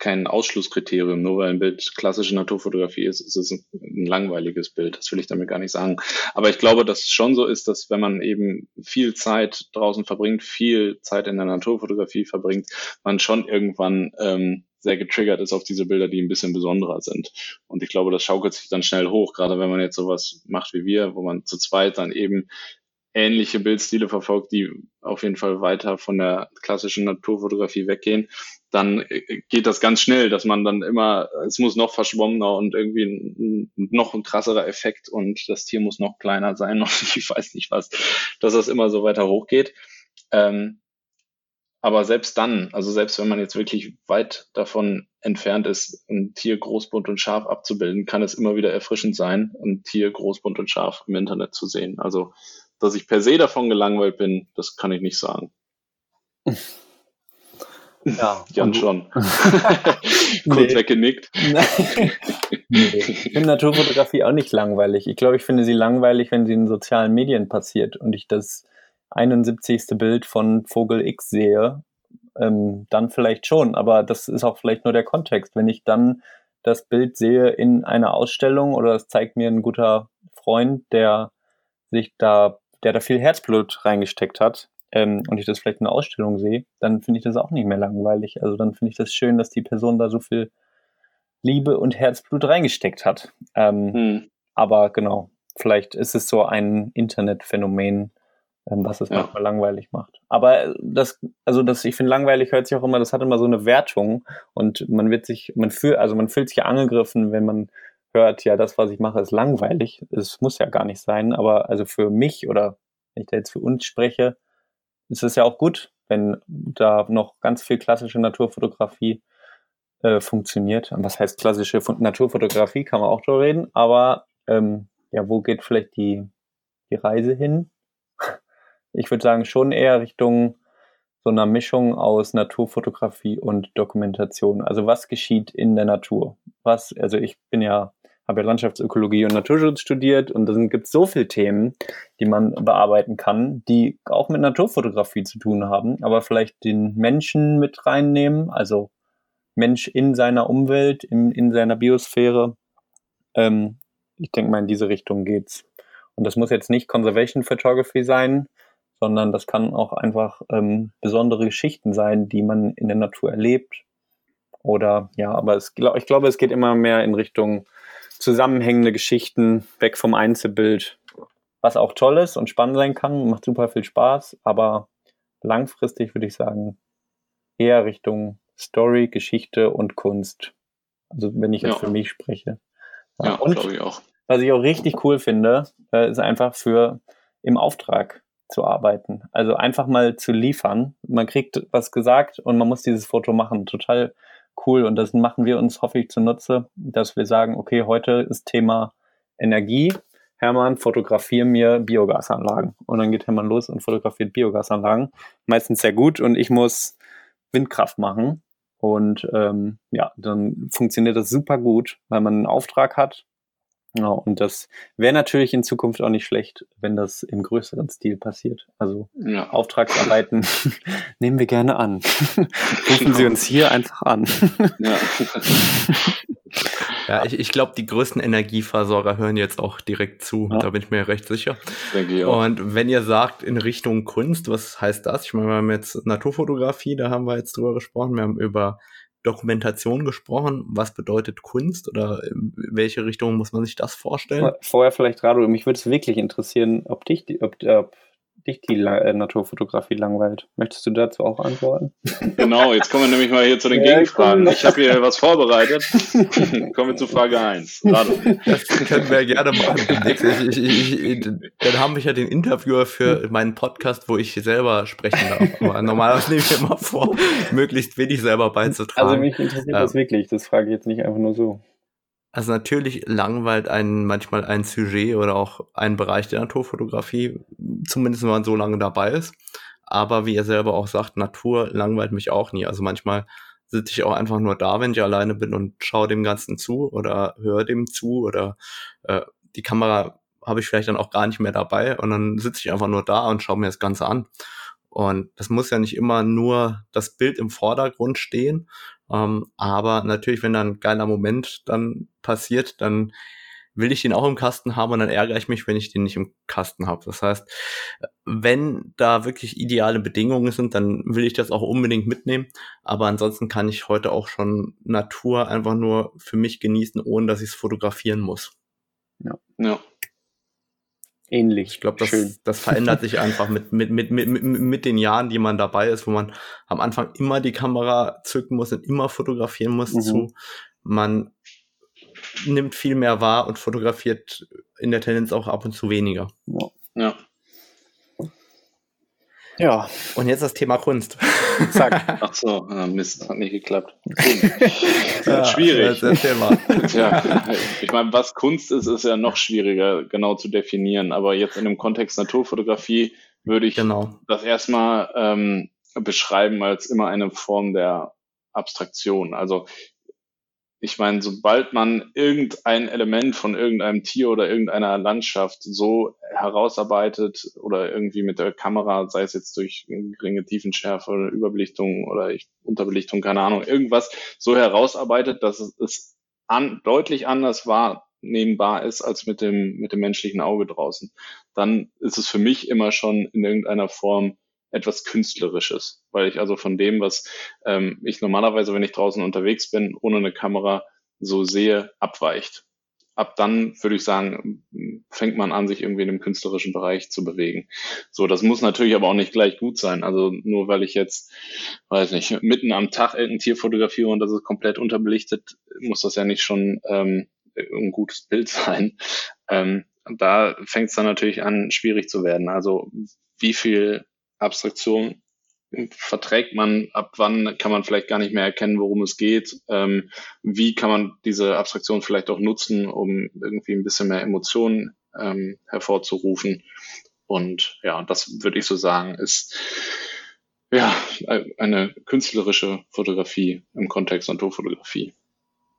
kein Ausschlusskriterium. Nur weil ein Bild klassische Naturfotografie ist, ist es ein langweiliges Bild. Das will ich damit gar nicht sagen. Aber ich glaube, dass es schon so ist, dass wenn man eben viel Zeit draußen verbringt, viel Zeit in der Naturfotografie verbringt, man schon irgendwann ähm, sehr getriggert ist auf diese Bilder, die ein bisschen besonderer sind. Und ich glaube, das schaukelt sich dann schnell hoch, gerade wenn man jetzt sowas macht wie wir, wo man zu zweit dann eben ähnliche Bildstile verfolgt, die auf jeden Fall weiter von der klassischen Naturfotografie weggehen, dann geht das ganz schnell, dass man dann immer, es muss noch verschwommener und irgendwie noch ein krasserer Effekt und das Tier muss noch kleiner sein und ich weiß nicht was, dass das immer so weiter hochgeht. Ähm, aber selbst dann, also selbst wenn man jetzt wirklich weit davon entfernt ist, ein Tier groß, bunt und scharf abzubilden, kann es immer wieder erfrischend sein, ein Tier groß, bunt und scharf im Internet zu sehen. Also dass ich per se davon gelangweilt bin, das kann ich nicht sagen. Ja, Jan schon. Kurz nee. weggenickt. Nee. Ich finde Naturfotografie auch nicht langweilig. Ich glaube, ich finde sie langweilig, wenn sie in sozialen Medien passiert und ich das einundsiebzigste Bild von Vogel X sehe, ähm, dann vielleicht schon. Aber das ist auch vielleicht nur der Kontext. Wenn ich dann das Bild sehe in einer Ausstellung oder das zeigt mir ein guter Freund, der sich da, der da viel Herzblut reingesteckt hat, ähm, und ich das vielleicht in einer Ausstellung sehe, dann finde ich das auch nicht mehr langweilig. Also dann finde ich das schön, dass die Person da so viel Liebe und Herzblut reingesteckt hat. Ähm, hm. Aber genau, vielleicht ist es so ein Internetphänomen, ähm, was es ja. manchmal langweilig macht. Aber das, also das, ich finde langweilig hört sich auch immer, das hat immer so eine Wertung und man wird sich, man fühlt, also man fühlt sich ja angegriffen, wenn man hört, ja, das, was ich mache, ist langweilig. Es muss ja gar nicht sein, aber also für mich oder wenn ich da jetzt für uns spreche, ist es ja auch gut, wenn da noch ganz viel klassische Naturfotografie äh, funktioniert. Und was heißt klassische F- Naturfotografie, kann man auch drüber reden, aber ähm, ja, wo geht vielleicht die, die Reise hin? Ich würde sagen, schon eher Richtung so einer Mischung aus Naturfotografie und Dokumentation. Also was geschieht in der Natur? Was, also ich bin ja habe ja Landschaftsökologie und Naturschutz studiert und da gibt es so viele Themen, die man bearbeiten kann, die auch mit Naturfotografie zu tun haben, aber vielleicht den Menschen mit reinnehmen, also Mensch in seiner Umwelt, in, in seiner Biosphäre. Ähm, ich denke mal, in diese Richtung geht's. Und das muss jetzt nicht Conservation Photography sein, sondern das kann auch einfach ähm, besondere Geschichten sein, die man in der Natur erlebt. Oder ja, aber es, ich glaube, es geht immer mehr in Richtung zusammenhängende Geschichten, weg vom Einzelbild, was auch toll ist und spannend sein kann, macht super viel Spaß, aber langfristig würde ich sagen, eher Richtung Story, Geschichte und Kunst. Also wenn ich jetzt ja. für mich spreche. Ja, ja, glaube ich auch. Was ich auch richtig cool finde, ist einfach für im Auftrag zu arbeiten. Also einfach mal zu liefern. Man kriegt was gesagt und man muss dieses Foto machen. Total cool. Und das machen wir uns hoffentlich zunutze, dass wir sagen, okay, heute ist Thema Energie. Hermann, fotografiere mir Biogasanlagen. Und dann geht Hermann los und fotografiert Biogasanlagen. Meistens sehr gut und ich muss Windkraft machen. Und ähm, ja, dann funktioniert das super gut, weil man einen Auftrag hat. Ja, und das wäre natürlich in Zukunft auch nicht schlecht, wenn das im größeren Stil passiert. Also ja. Auftragsarbeiten nehmen wir gerne an. Rufen Sie uns hier einfach an. Ja, ja ich, ich glaube, die größten Energieversorger hören jetzt auch direkt zu. Ja. Da bin ich mir recht sicher. Und wenn ihr sagt, in Richtung Kunst, was heißt das? Ich meine, wir haben jetzt Naturfotografie, da haben wir jetzt drüber gesprochen. Wir haben über Dokumentation gesprochen. Was bedeutet Kunst oder in welche Richtung muss man sich das vorstellen? Vorher vielleicht, Rado, mich würde es wirklich interessieren, ob dich die, ob, ob dich die äh, Naturfotografie langweilt. Möchtest du dazu auch antworten? Genau, jetzt kommen wir nämlich mal hier zu den ja, Gegenfragen. Ich habe hier was vorbereitet. Kommen wir zu Frage eins. Rado. Das können wir gerne machen. Ich, ich, ich, dann haben wir ja den Interviewer für meinen Podcast, wo ich selber sprechen darf. Aber normalerweise nehme ich immer vor, möglichst wenig selber beizutragen. Also mich interessiert ähm. das wirklich. Das frage ich jetzt nicht einfach nur so. Also natürlich langweilt einen manchmal ein Sujet oder auch ein Bereich der Naturfotografie, zumindest wenn man so lange dabei ist. Aber wie ihr selber auch sagt, Natur langweilt mich auch nie. Also manchmal sitze ich auch einfach nur da, wenn ich alleine bin und schaue dem Ganzen zu oder höre dem zu oder äh, die Kamera habe ich vielleicht dann auch gar nicht mehr dabei und dann sitze ich einfach nur da und schaue mir das Ganze an. Und das muss ja nicht immer nur das Bild im Vordergrund stehen, Um, aber natürlich, wenn da ein geiler Moment dann passiert, dann will ich den auch im Kasten haben und dann ärgere ich mich, wenn ich den nicht im Kasten habe. Das heißt, wenn da wirklich ideale Bedingungen sind, dann will ich das auch unbedingt mitnehmen. Aber ansonsten kann ich heute auch schon Natur einfach nur für mich genießen, ohne dass ich es fotografieren muss. Ja. Ja. Ähnlich. Ich glaube, das, das verändert sich einfach mit, mit, mit, mit, mit den Jahren, die man dabei ist, wo man am Anfang immer die Kamera zücken muss und immer fotografieren muss mhm. zu. Man nimmt viel mehr wahr und fotografiert in der Tendenz auch ab und zu weniger. Ja. Ja. Und jetzt das Thema Kunst. Zack. Ach so, Mist, hat nicht geklappt. Ja, schwierig. Das ist das Thema. Ja, ich meine, was Kunst ist, ist ja noch schwieriger genau zu definieren. Aber jetzt in dem Kontext Naturfotografie würde ich genau. das erstmal ähm, beschreiben als immer eine Form der Abstraktion. Also ich meine, sobald man irgendein Element von irgendeinem Tier oder irgendeiner Landschaft so herausarbeitet oder irgendwie mit der Kamera, sei es jetzt durch geringe Tiefenschärfe oder Überbelichtung oder ich, Unterbelichtung, keine Ahnung, irgendwas so herausarbeitet, dass es, es an, deutlich anders wahrnehmbar ist als mit dem, mit dem menschlichen Auge draußen, dann ist es für mich immer schon in irgendeiner Form etwas Künstlerisches, weil ich also von dem, was ähm, ich normalerweise, wenn ich draußen unterwegs bin, ohne eine Kamera so sehe, abweicht. Ab dann, würde ich sagen, fängt man an, sich irgendwie in dem künstlerischen Bereich zu bewegen. So, das muss natürlich aber auch nicht gleich gut sein. Also nur weil ich jetzt, weiß nicht, mitten am Tag ein Tier fotografiere und das ist komplett unterbelichtet, muss das ja nicht schon ähm, ein gutes Bild sein. Ähm, da fängt es dann natürlich an, schwierig zu werden. Also wie viel Abstraktion verträgt man, ab wann kann man vielleicht gar nicht mehr erkennen, worum es geht, ähm, wie kann man diese Abstraktion vielleicht auch nutzen, um irgendwie ein bisschen mehr Emotionen ähm, hervorzurufen. Und ja, das würde ich so sagen, ist ja eine künstlerische Fotografie im Kontext Naturfotografie.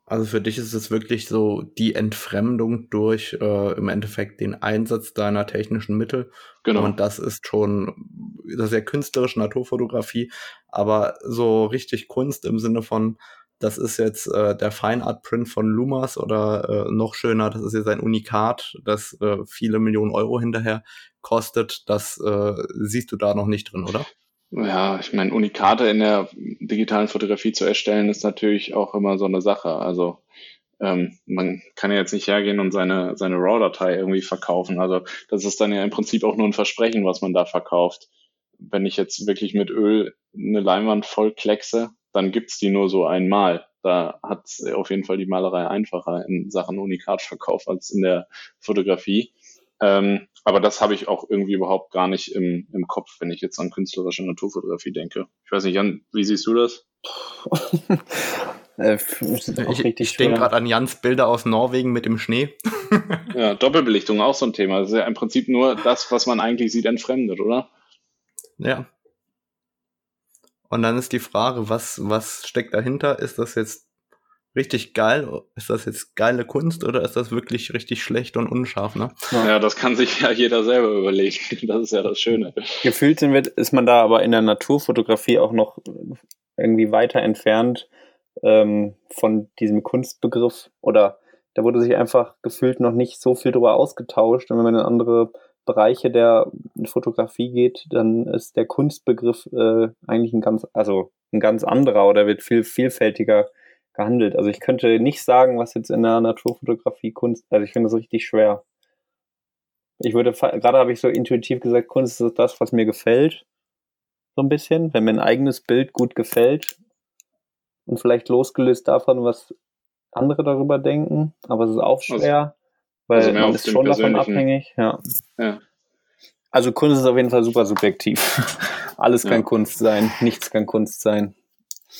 Also für dich ist es wirklich so die Entfremdung durch äh, im Endeffekt den Einsatz deiner technischen Mittel. Genau. Und das ist schon, das ist ja künstlerische Naturfotografie, aber so richtig Kunst im Sinne von, das ist jetzt äh, der Fine Art Print von Lumas oder äh, noch schöner, das ist jetzt ein Unikat, das äh, viele Millionen Euro hinterher kostet, das äh, siehst du da noch nicht drin, oder? Ja, ich meine, Unikate in der digitalen Fotografie zu erstellen, ist natürlich auch immer so eine Sache. Also ähm, man kann ja jetzt nicht hergehen und seine seine RAW-Datei irgendwie verkaufen. Also das ist dann ja im Prinzip auch nur ein Versprechen, was man da verkauft. Wenn ich jetzt wirklich mit Öl eine Leinwand vollkleckse, dann gibt's die nur so einmal. Da hat auf jeden Fall die Malerei einfacher in Sachen Unikatverkauf als in der Fotografie. Ähm, aber das habe ich auch irgendwie überhaupt gar nicht im, im Kopf, wenn ich jetzt an künstlerische Naturfotografie denke. Ich weiß nicht, Jan, wie siehst du das? äh, ich ich denke gerade an Jans Bilder aus Norwegen mit dem Schnee. Ja, Doppelbelichtung, auch so ein Thema. Das ist ja im Prinzip nur das, was man eigentlich sieht, entfremdet, oder? Ja. Und dann ist die Frage, was, was steckt dahinter? Ist das jetzt richtig geil, ist das jetzt geile Kunst oder ist das wirklich richtig schlecht und unscharf, ne? Ja, das kann sich ja jeder selber überlegen, das ist ja das Schöne. Gefühlt sind wir, ist man da aber in der Naturfotografie auch noch irgendwie weiter entfernt ähm, von diesem Kunstbegriff, oder da wurde sich einfach gefühlt noch nicht so viel drüber ausgetauscht, und wenn man in andere Bereiche der Fotografie geht, dann ist der Kunstbegriff äh, eigentlich ein ganz, also ein ganz anderer oder wird viel vielfältiger gehandelt. Also ich könnte nicht sagen, was jetzt in der Naturfotografie Kunst, also ich finde das richtig schwer. Ich würde, gerade habe ich so intuitiv gesagt, Kunst ist das, was mir gefällt, so ein bisschen, wenn mir ein eigenes Bild gut gefällt und vielleicht losgelöst davon, was andere darüber denken, aber es ist auch schwer, weil also man ist schon davon abhängig. Ja. Ja. Also Kunst ist auf jeden Fall super subjektiv. Alles kann ja. Kunst sein, nichts kann Kunst sein.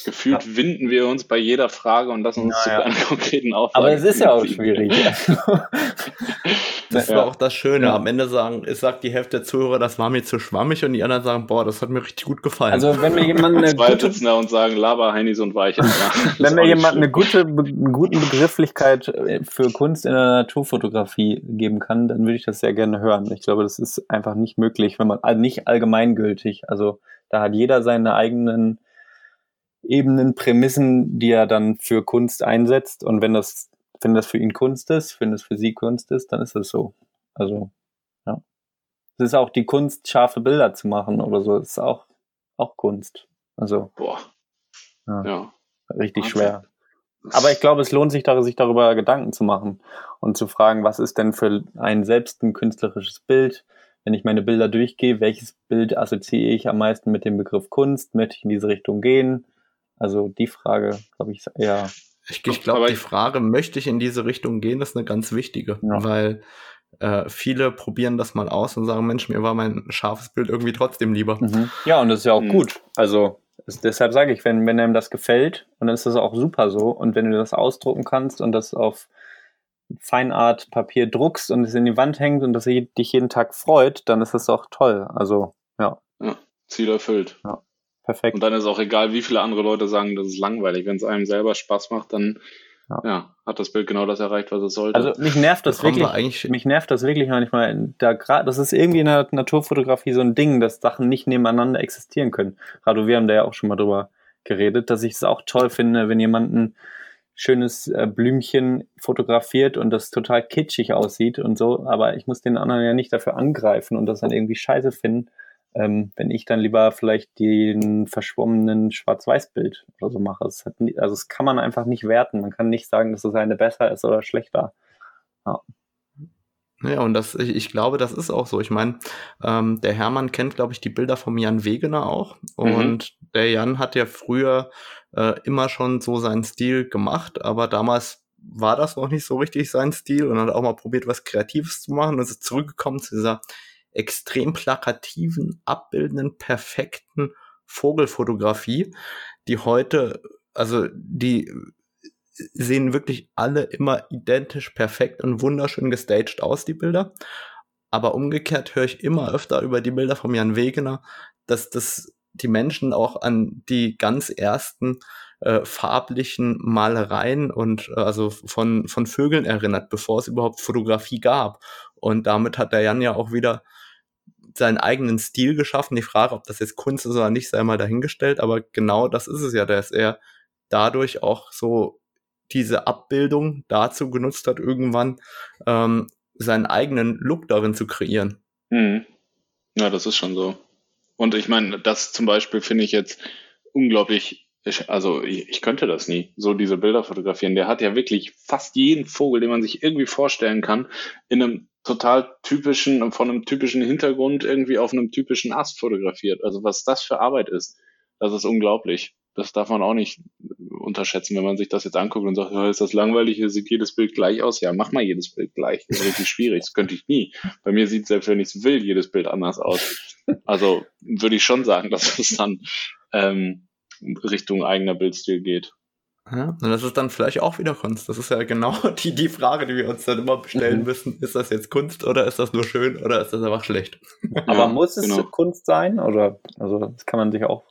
Gefühlt ja. winden wir uns bei jeder Frage und lassen uns ja, zu ja. einer konkreten Aufgabe. Aber es ist ja auch schwierig. Ja. Das war ja. auch das Schöne. Ja. Am Ende sagen, es sagt die Hälfte der Zuhörer, das war mir zu schwammig, und die anderen sagen, boah, das hat mir richtig gut gefallen. Also wenn mir jemand eine zwei gute... sitzen da und sagen, Laber, Heinis und Weiche. Wenn mir jemand eine gute, be- eine gute Begrifflichkeit für Kunst in der Naturfotografie geben kann, dann würde ich das sehr gerne hören. Ich glaube, das ist einfach nicht möglich, wenn man also nicht allgemeingültig. Also da hat jeder seine eigenen Ebenen, Prämissen, die er dann für Kunst einsetzt, und wenn das, wenn das für ihn Kunst ist, wenn das für sie Kunst ist, dann ist das so. Also, ja. Es ist auch die Kunst, scharfe Bilder zu machen oder so, das ist auch, auch Kunst. Also, boah. Ja. ja. Richtig Wahnsinn. Schwer. Aber ich glaube, es lohnt sich, sich darüber Gedanken zu machen und zu fragen, was ist denn für einen selbst ein künstlerisches Bild? Wenn ich meine Bilder durchgehe, welches Bild assoziiere ich am meisten mit dem Begriff Kunst? Möchte ich in diese Richtung gehen? Also die Frage, glaube ich, ja. Ich, ich glaube, die Frage, möchte ich in diese Richtung gehen, ist eine ganz wichtige, ja. weil äh, viele probieren das mal aus und sagen, Mensch, mir war mein scharfes Bild irgendwie trotzdem lieber. Mhm. Ja, und das ist ja auch mhm. gut. Also es, deshalb sage ich, wenn, wenn einem das gefällt, und dann ist das auch super so, und wenn du das ausdrucken kannst und das auf Feinart-Papier druckst und es in die Wand hängt und das dich jeden Tag freut, dann ist das auch toll. Also, ja. ja Ziel erfüllt. Ja. Perfekt. Und dann ist auch egal, wie viele andere Leute sagen, das ist langweilig. Wenn es einem selber Spaß macht, dann ja. Ja, hat das Bild genau das erreicht, was es sollte. Also mich nervt das, das wirklich, wir mich nervt das wirklich manchmal. Da grad, das ist irgendwie in der Naturfotografie so ein Ding, dass Sachen nicht nebeneinander existieren können. Rado, wir haben da ja auch schon mal drüber geredet, dass ich es auch toll finde, wenn jemand ein schönes Blümchen fotografiert und das total kitschig aussieht und so. Aber ich muss den anderen ja nicht dafür angreifen und das dann irgendwie scheiße finden. Ähm, wenn ich dann lieber vielleicht den verschwommenen Schwarz-Weiß-Bild oder so mache. Das hat nie, also das kann man einfach nicht werten. Man kann nicht sagen, dass das eine besser ist oder schlechter. Ja, ja, und das, ich, ich glaube, das ist auch so. Ich meine, ähm, der Hermann kennt, glaube ich, die Bilder vom Jan Wegener auch. Und mhm. der Jan hat ja früher äh, immer schon so seinen Stil gemacht, aber damals war das noch nicht so richtig sein Stil und hat auch mal probiert, was Kreatives zu machen, und ist zurückgekommen zu dieser extrem plakativen, abbildenden, perfekten Vogelfotografie, die heute, also die sehen wirklich alle immer identisch perfekt und wunderschön gestaged aus, die Bilder. Aber umgekehrt höre ich immer öfter über die Bilder von Jan Wegener, dass das die Menschen auch an die ganz ersten äh, farblichen Malereien und äh, also von, von Vögeln erinnert, bevor es überhaupt Fotografie gab. Und damit hat der Jan ja auch wieder seinen eigenen Stil geschaffen. Die Frage, ob das jetzt Kunst ist oder nicht, sei mal dahingestellt, aber genau das ist es ja, dass er dadurch auch so diese Abbildung dazu genutzt hat, irgendwann ähm, seinen eigenen Look darin zu kreieren. Mhm. Ja, das ist schon so. Und ich meine, das zum Beispiel finde ich jetzt unglaublich, ich, also ich, ich könnte das nie, so diese Bilder fotografieren. Der hat ja wirklich fast jeden Vogel, den man sich irgendwie vorstellen kann, in einem total typischen, von einem typischen Hintergrund irgendwie auf einem typischen Ast fotografiert. Also was das für Arbeit ist, das ist unglaublich. Das darf man auch nicht unterschätzen, wenn man sich das jetzt anguckt und sagt, ist das langweilig, hier sieht jedes Bild gleich aus. Ja, mach mal jedes Bild gleich. Das ist richtig schwierig, das könnte ich nie. Bei mir sieht, selbst wenn ich es will, jedes Bild anders aus. Also würde ich schon sagen, dass es dann ähm, Richtung eigener Bildstil geht. Ja, und das ist dann vielleicht auch wieder Kunst. Das ist ja genau die, die Frage, die wir uns dann immer stellen müssen. Ist das jetzt Kunst oder ist das nur schön oder ist das einfach schlecht? Aber ja, muss es genau. Kunst sein? Oder, also das kann man sich auch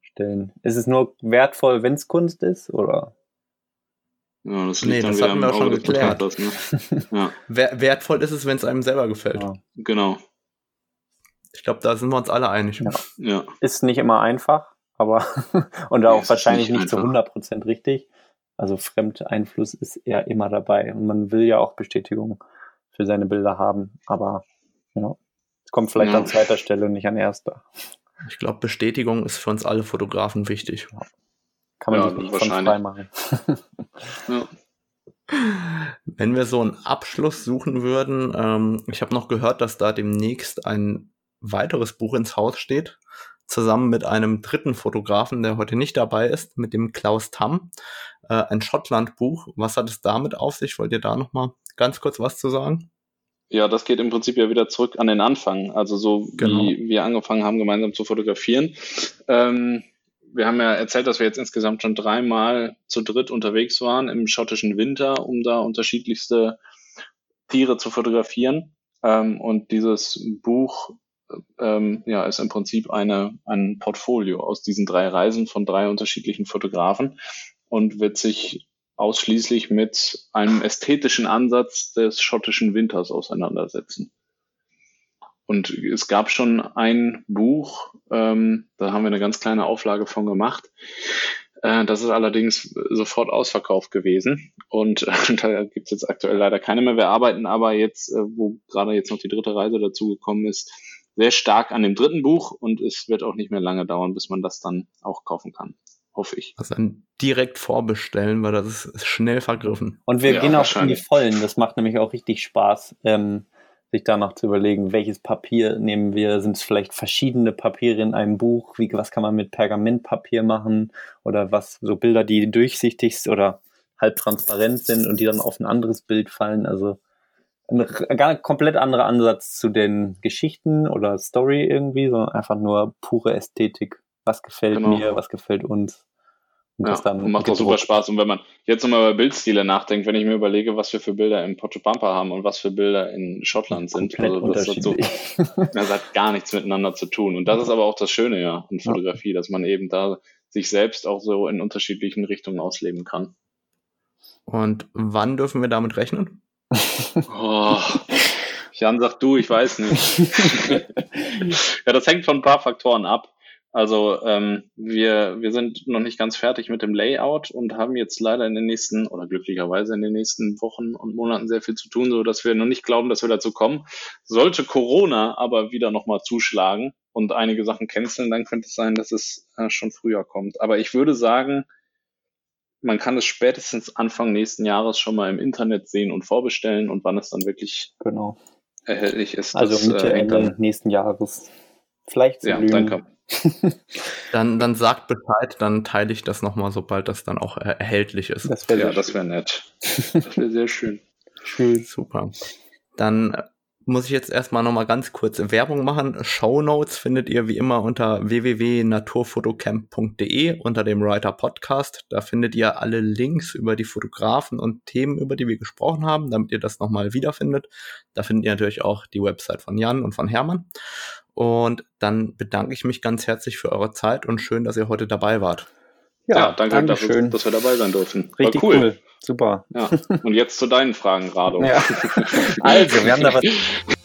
stellen. Ist es nur wertvoll, wenn es Kunst ist? Oder? Ja, das nee, das hatten wir auch schon geklärt. Das, ne? Ja. Wertvoll ist es, wenn es einem selber gefällt. Ja. Genau. Ich glaube, da sind wir uns alle einig. Ja. Ja. Ist nicht immer einfach. Aber und auch nee, wahrscheinlich nicht, nicht zu hundert Prozent richtig. Also Fremdeinfluss ist eher immer dabei. Und man will ja auch Bestätigung für seine Bilder haben. Aber you know, es kommt vielleicht ja. an zweiter Stelle und nicht an erster. Ich glaube, Bestätigung ist für uns alle Fotografen wichtig. Kann man ja, sich nicht von frei machen. Ja. Wenn wir so einen Abschluss suchen würden, ähm, ich habe noch gehört, dass da demnächst ein weiteres Buch ins Haus steht, zusammen mit einem dritten Fotografen, der heute nicht dabei ist, mit dem Klaus Tamm, äh, ein Schottland-Buch. Was hat es damit auf sich? Wollt ihr da nochmal ganz kurz was zu sagen? Ja, das geht im Prinzip ja wieder zurück an den Anfang, also so genau. Wie wir angefangen haben, gemeinsam zu fotografieren. Ähm, wir haben ja erzählt, dass wir jetzt insgesamt schon dreimal zu dritt unterwegs waren im schottischen Winter, um da unterschiedlichste Tiere zu fotografieren. Ähm, und dieses Buch Ähm, ja, ist im Prinzip eine, ein Portfolio aus diesen drei Reisen von drei unterschiedlichen Fotografen und wird sich ausschließlich mit einem ästhetischen Ansatz des schottischen Winters auseinandersetzen. Und es gab schon ein Buch, ähm, da haben wir eine ganz kleine Auflage von gemacht. Äh, das ist allerdings sofort ausverkauft gewesen und äh, da gibt es jetzt aktuell leider keine mehr. Wir arbeiten aber jetzt, äh, wo gerade jetzt noch die dritte Reise dazugekommen ist, sehr stark an dem dritten Buch und es wird auch nicht mehr lange dauern, bis man das dann auch kaufen kann, hoffe ich. Also dann direkt vorbestellen, weil das ist schnell vergriffen. Und wir ja, gehen auch in die Vollen, das macht nämlich auch richtig Spaß, ähm, sich danach zu überlegen, welches Papier nehmen wir, sind es vielleicht verschiedene Papiere in einem Buch, wie, was kann man mit Pergamentpapier machen oder was, so Bilder, die durchsichtig oder halb transparent sind und die dann auf ein anderes Bild fallen, also ein ganz komplett anderer Ansatz zu den Geschichten oder Story irgendwie, sondern einfach nur pure Ästhetik. Was gefällt genau. mir, was gefällt uns. Und ja, das dann und macht auch super Spaß. Und wenn man jetzt nochmal über Bildstile nachdenkt, wenn ich mir überlege, was wir für Bilder in Port to Pampa haben und was für Bilder in Schottland sind, also das, hat so, das hat gar nichts miteinander zu tun. Und das ist aber auch das Schöne ja an Fotografie, dass man eben da sich selbst auch so in unterschiedlichen Richtungen ausleben kann. Und wann dürfen wir damit rechnen? Oh, Jan sagt du, ich weiß nicht. Ja, das hängt von ein paar Faktoren ab. Also ähm, wir, wir sind noch nicht ganz fertig mit dem Layout und haben jetzt leider in den nächsten, oder glücklicherweise in den nächsten Wochen und Monaten sehr viel zu tun, sodass wir noch nicht glauben, dass wir dazu kommen. Sollte Corona aber wieder nochmal zuschlagen und einige Sachen canceln, dann könnte es sein, dass es äh, schon früher kommt. Aber ich würde sagen, man kann es spätestens Anfang nächsten Jahres schon mal im Internet sehen und vorbestellen und wann es dann wirklich genau. erhältlich ist. Also Mitte äh, Ende nächsten Jahres. Vielleicht zu ja, danke. dann, dann sagt Bescheid, dann teile ich das nochmal, sobald das dann auch äh, erhältlich ist. Das ja, das wäre nett. Das wäre sehr schön. Schön. Super. Dann äh, muss ich jetzt erstmal nochmal ganz kurz Werbung machen. Shownotes findet ihr wie immer unter w w w punkt naturfotocamp punkt d e unter dem Writer Podcast. Da findet ihr alle Links über die Fotografen und Themen, über die wir gesprochen haben, damit ihr das nochmal wiederfindet. Da findet ihr natürlich auch die Website von Jan und von Hermann. Und dann bedanke ich mich ganz herzlich für eure Zeit und schön, dass ihr heute dabei wart. Ja, ja, danke, dafür, dass wir dabei sein durften. Richtig cool. cool. Super. Ja. Und jetzt zu deinen Fragen, Rado. Ja. Also, wir haben da was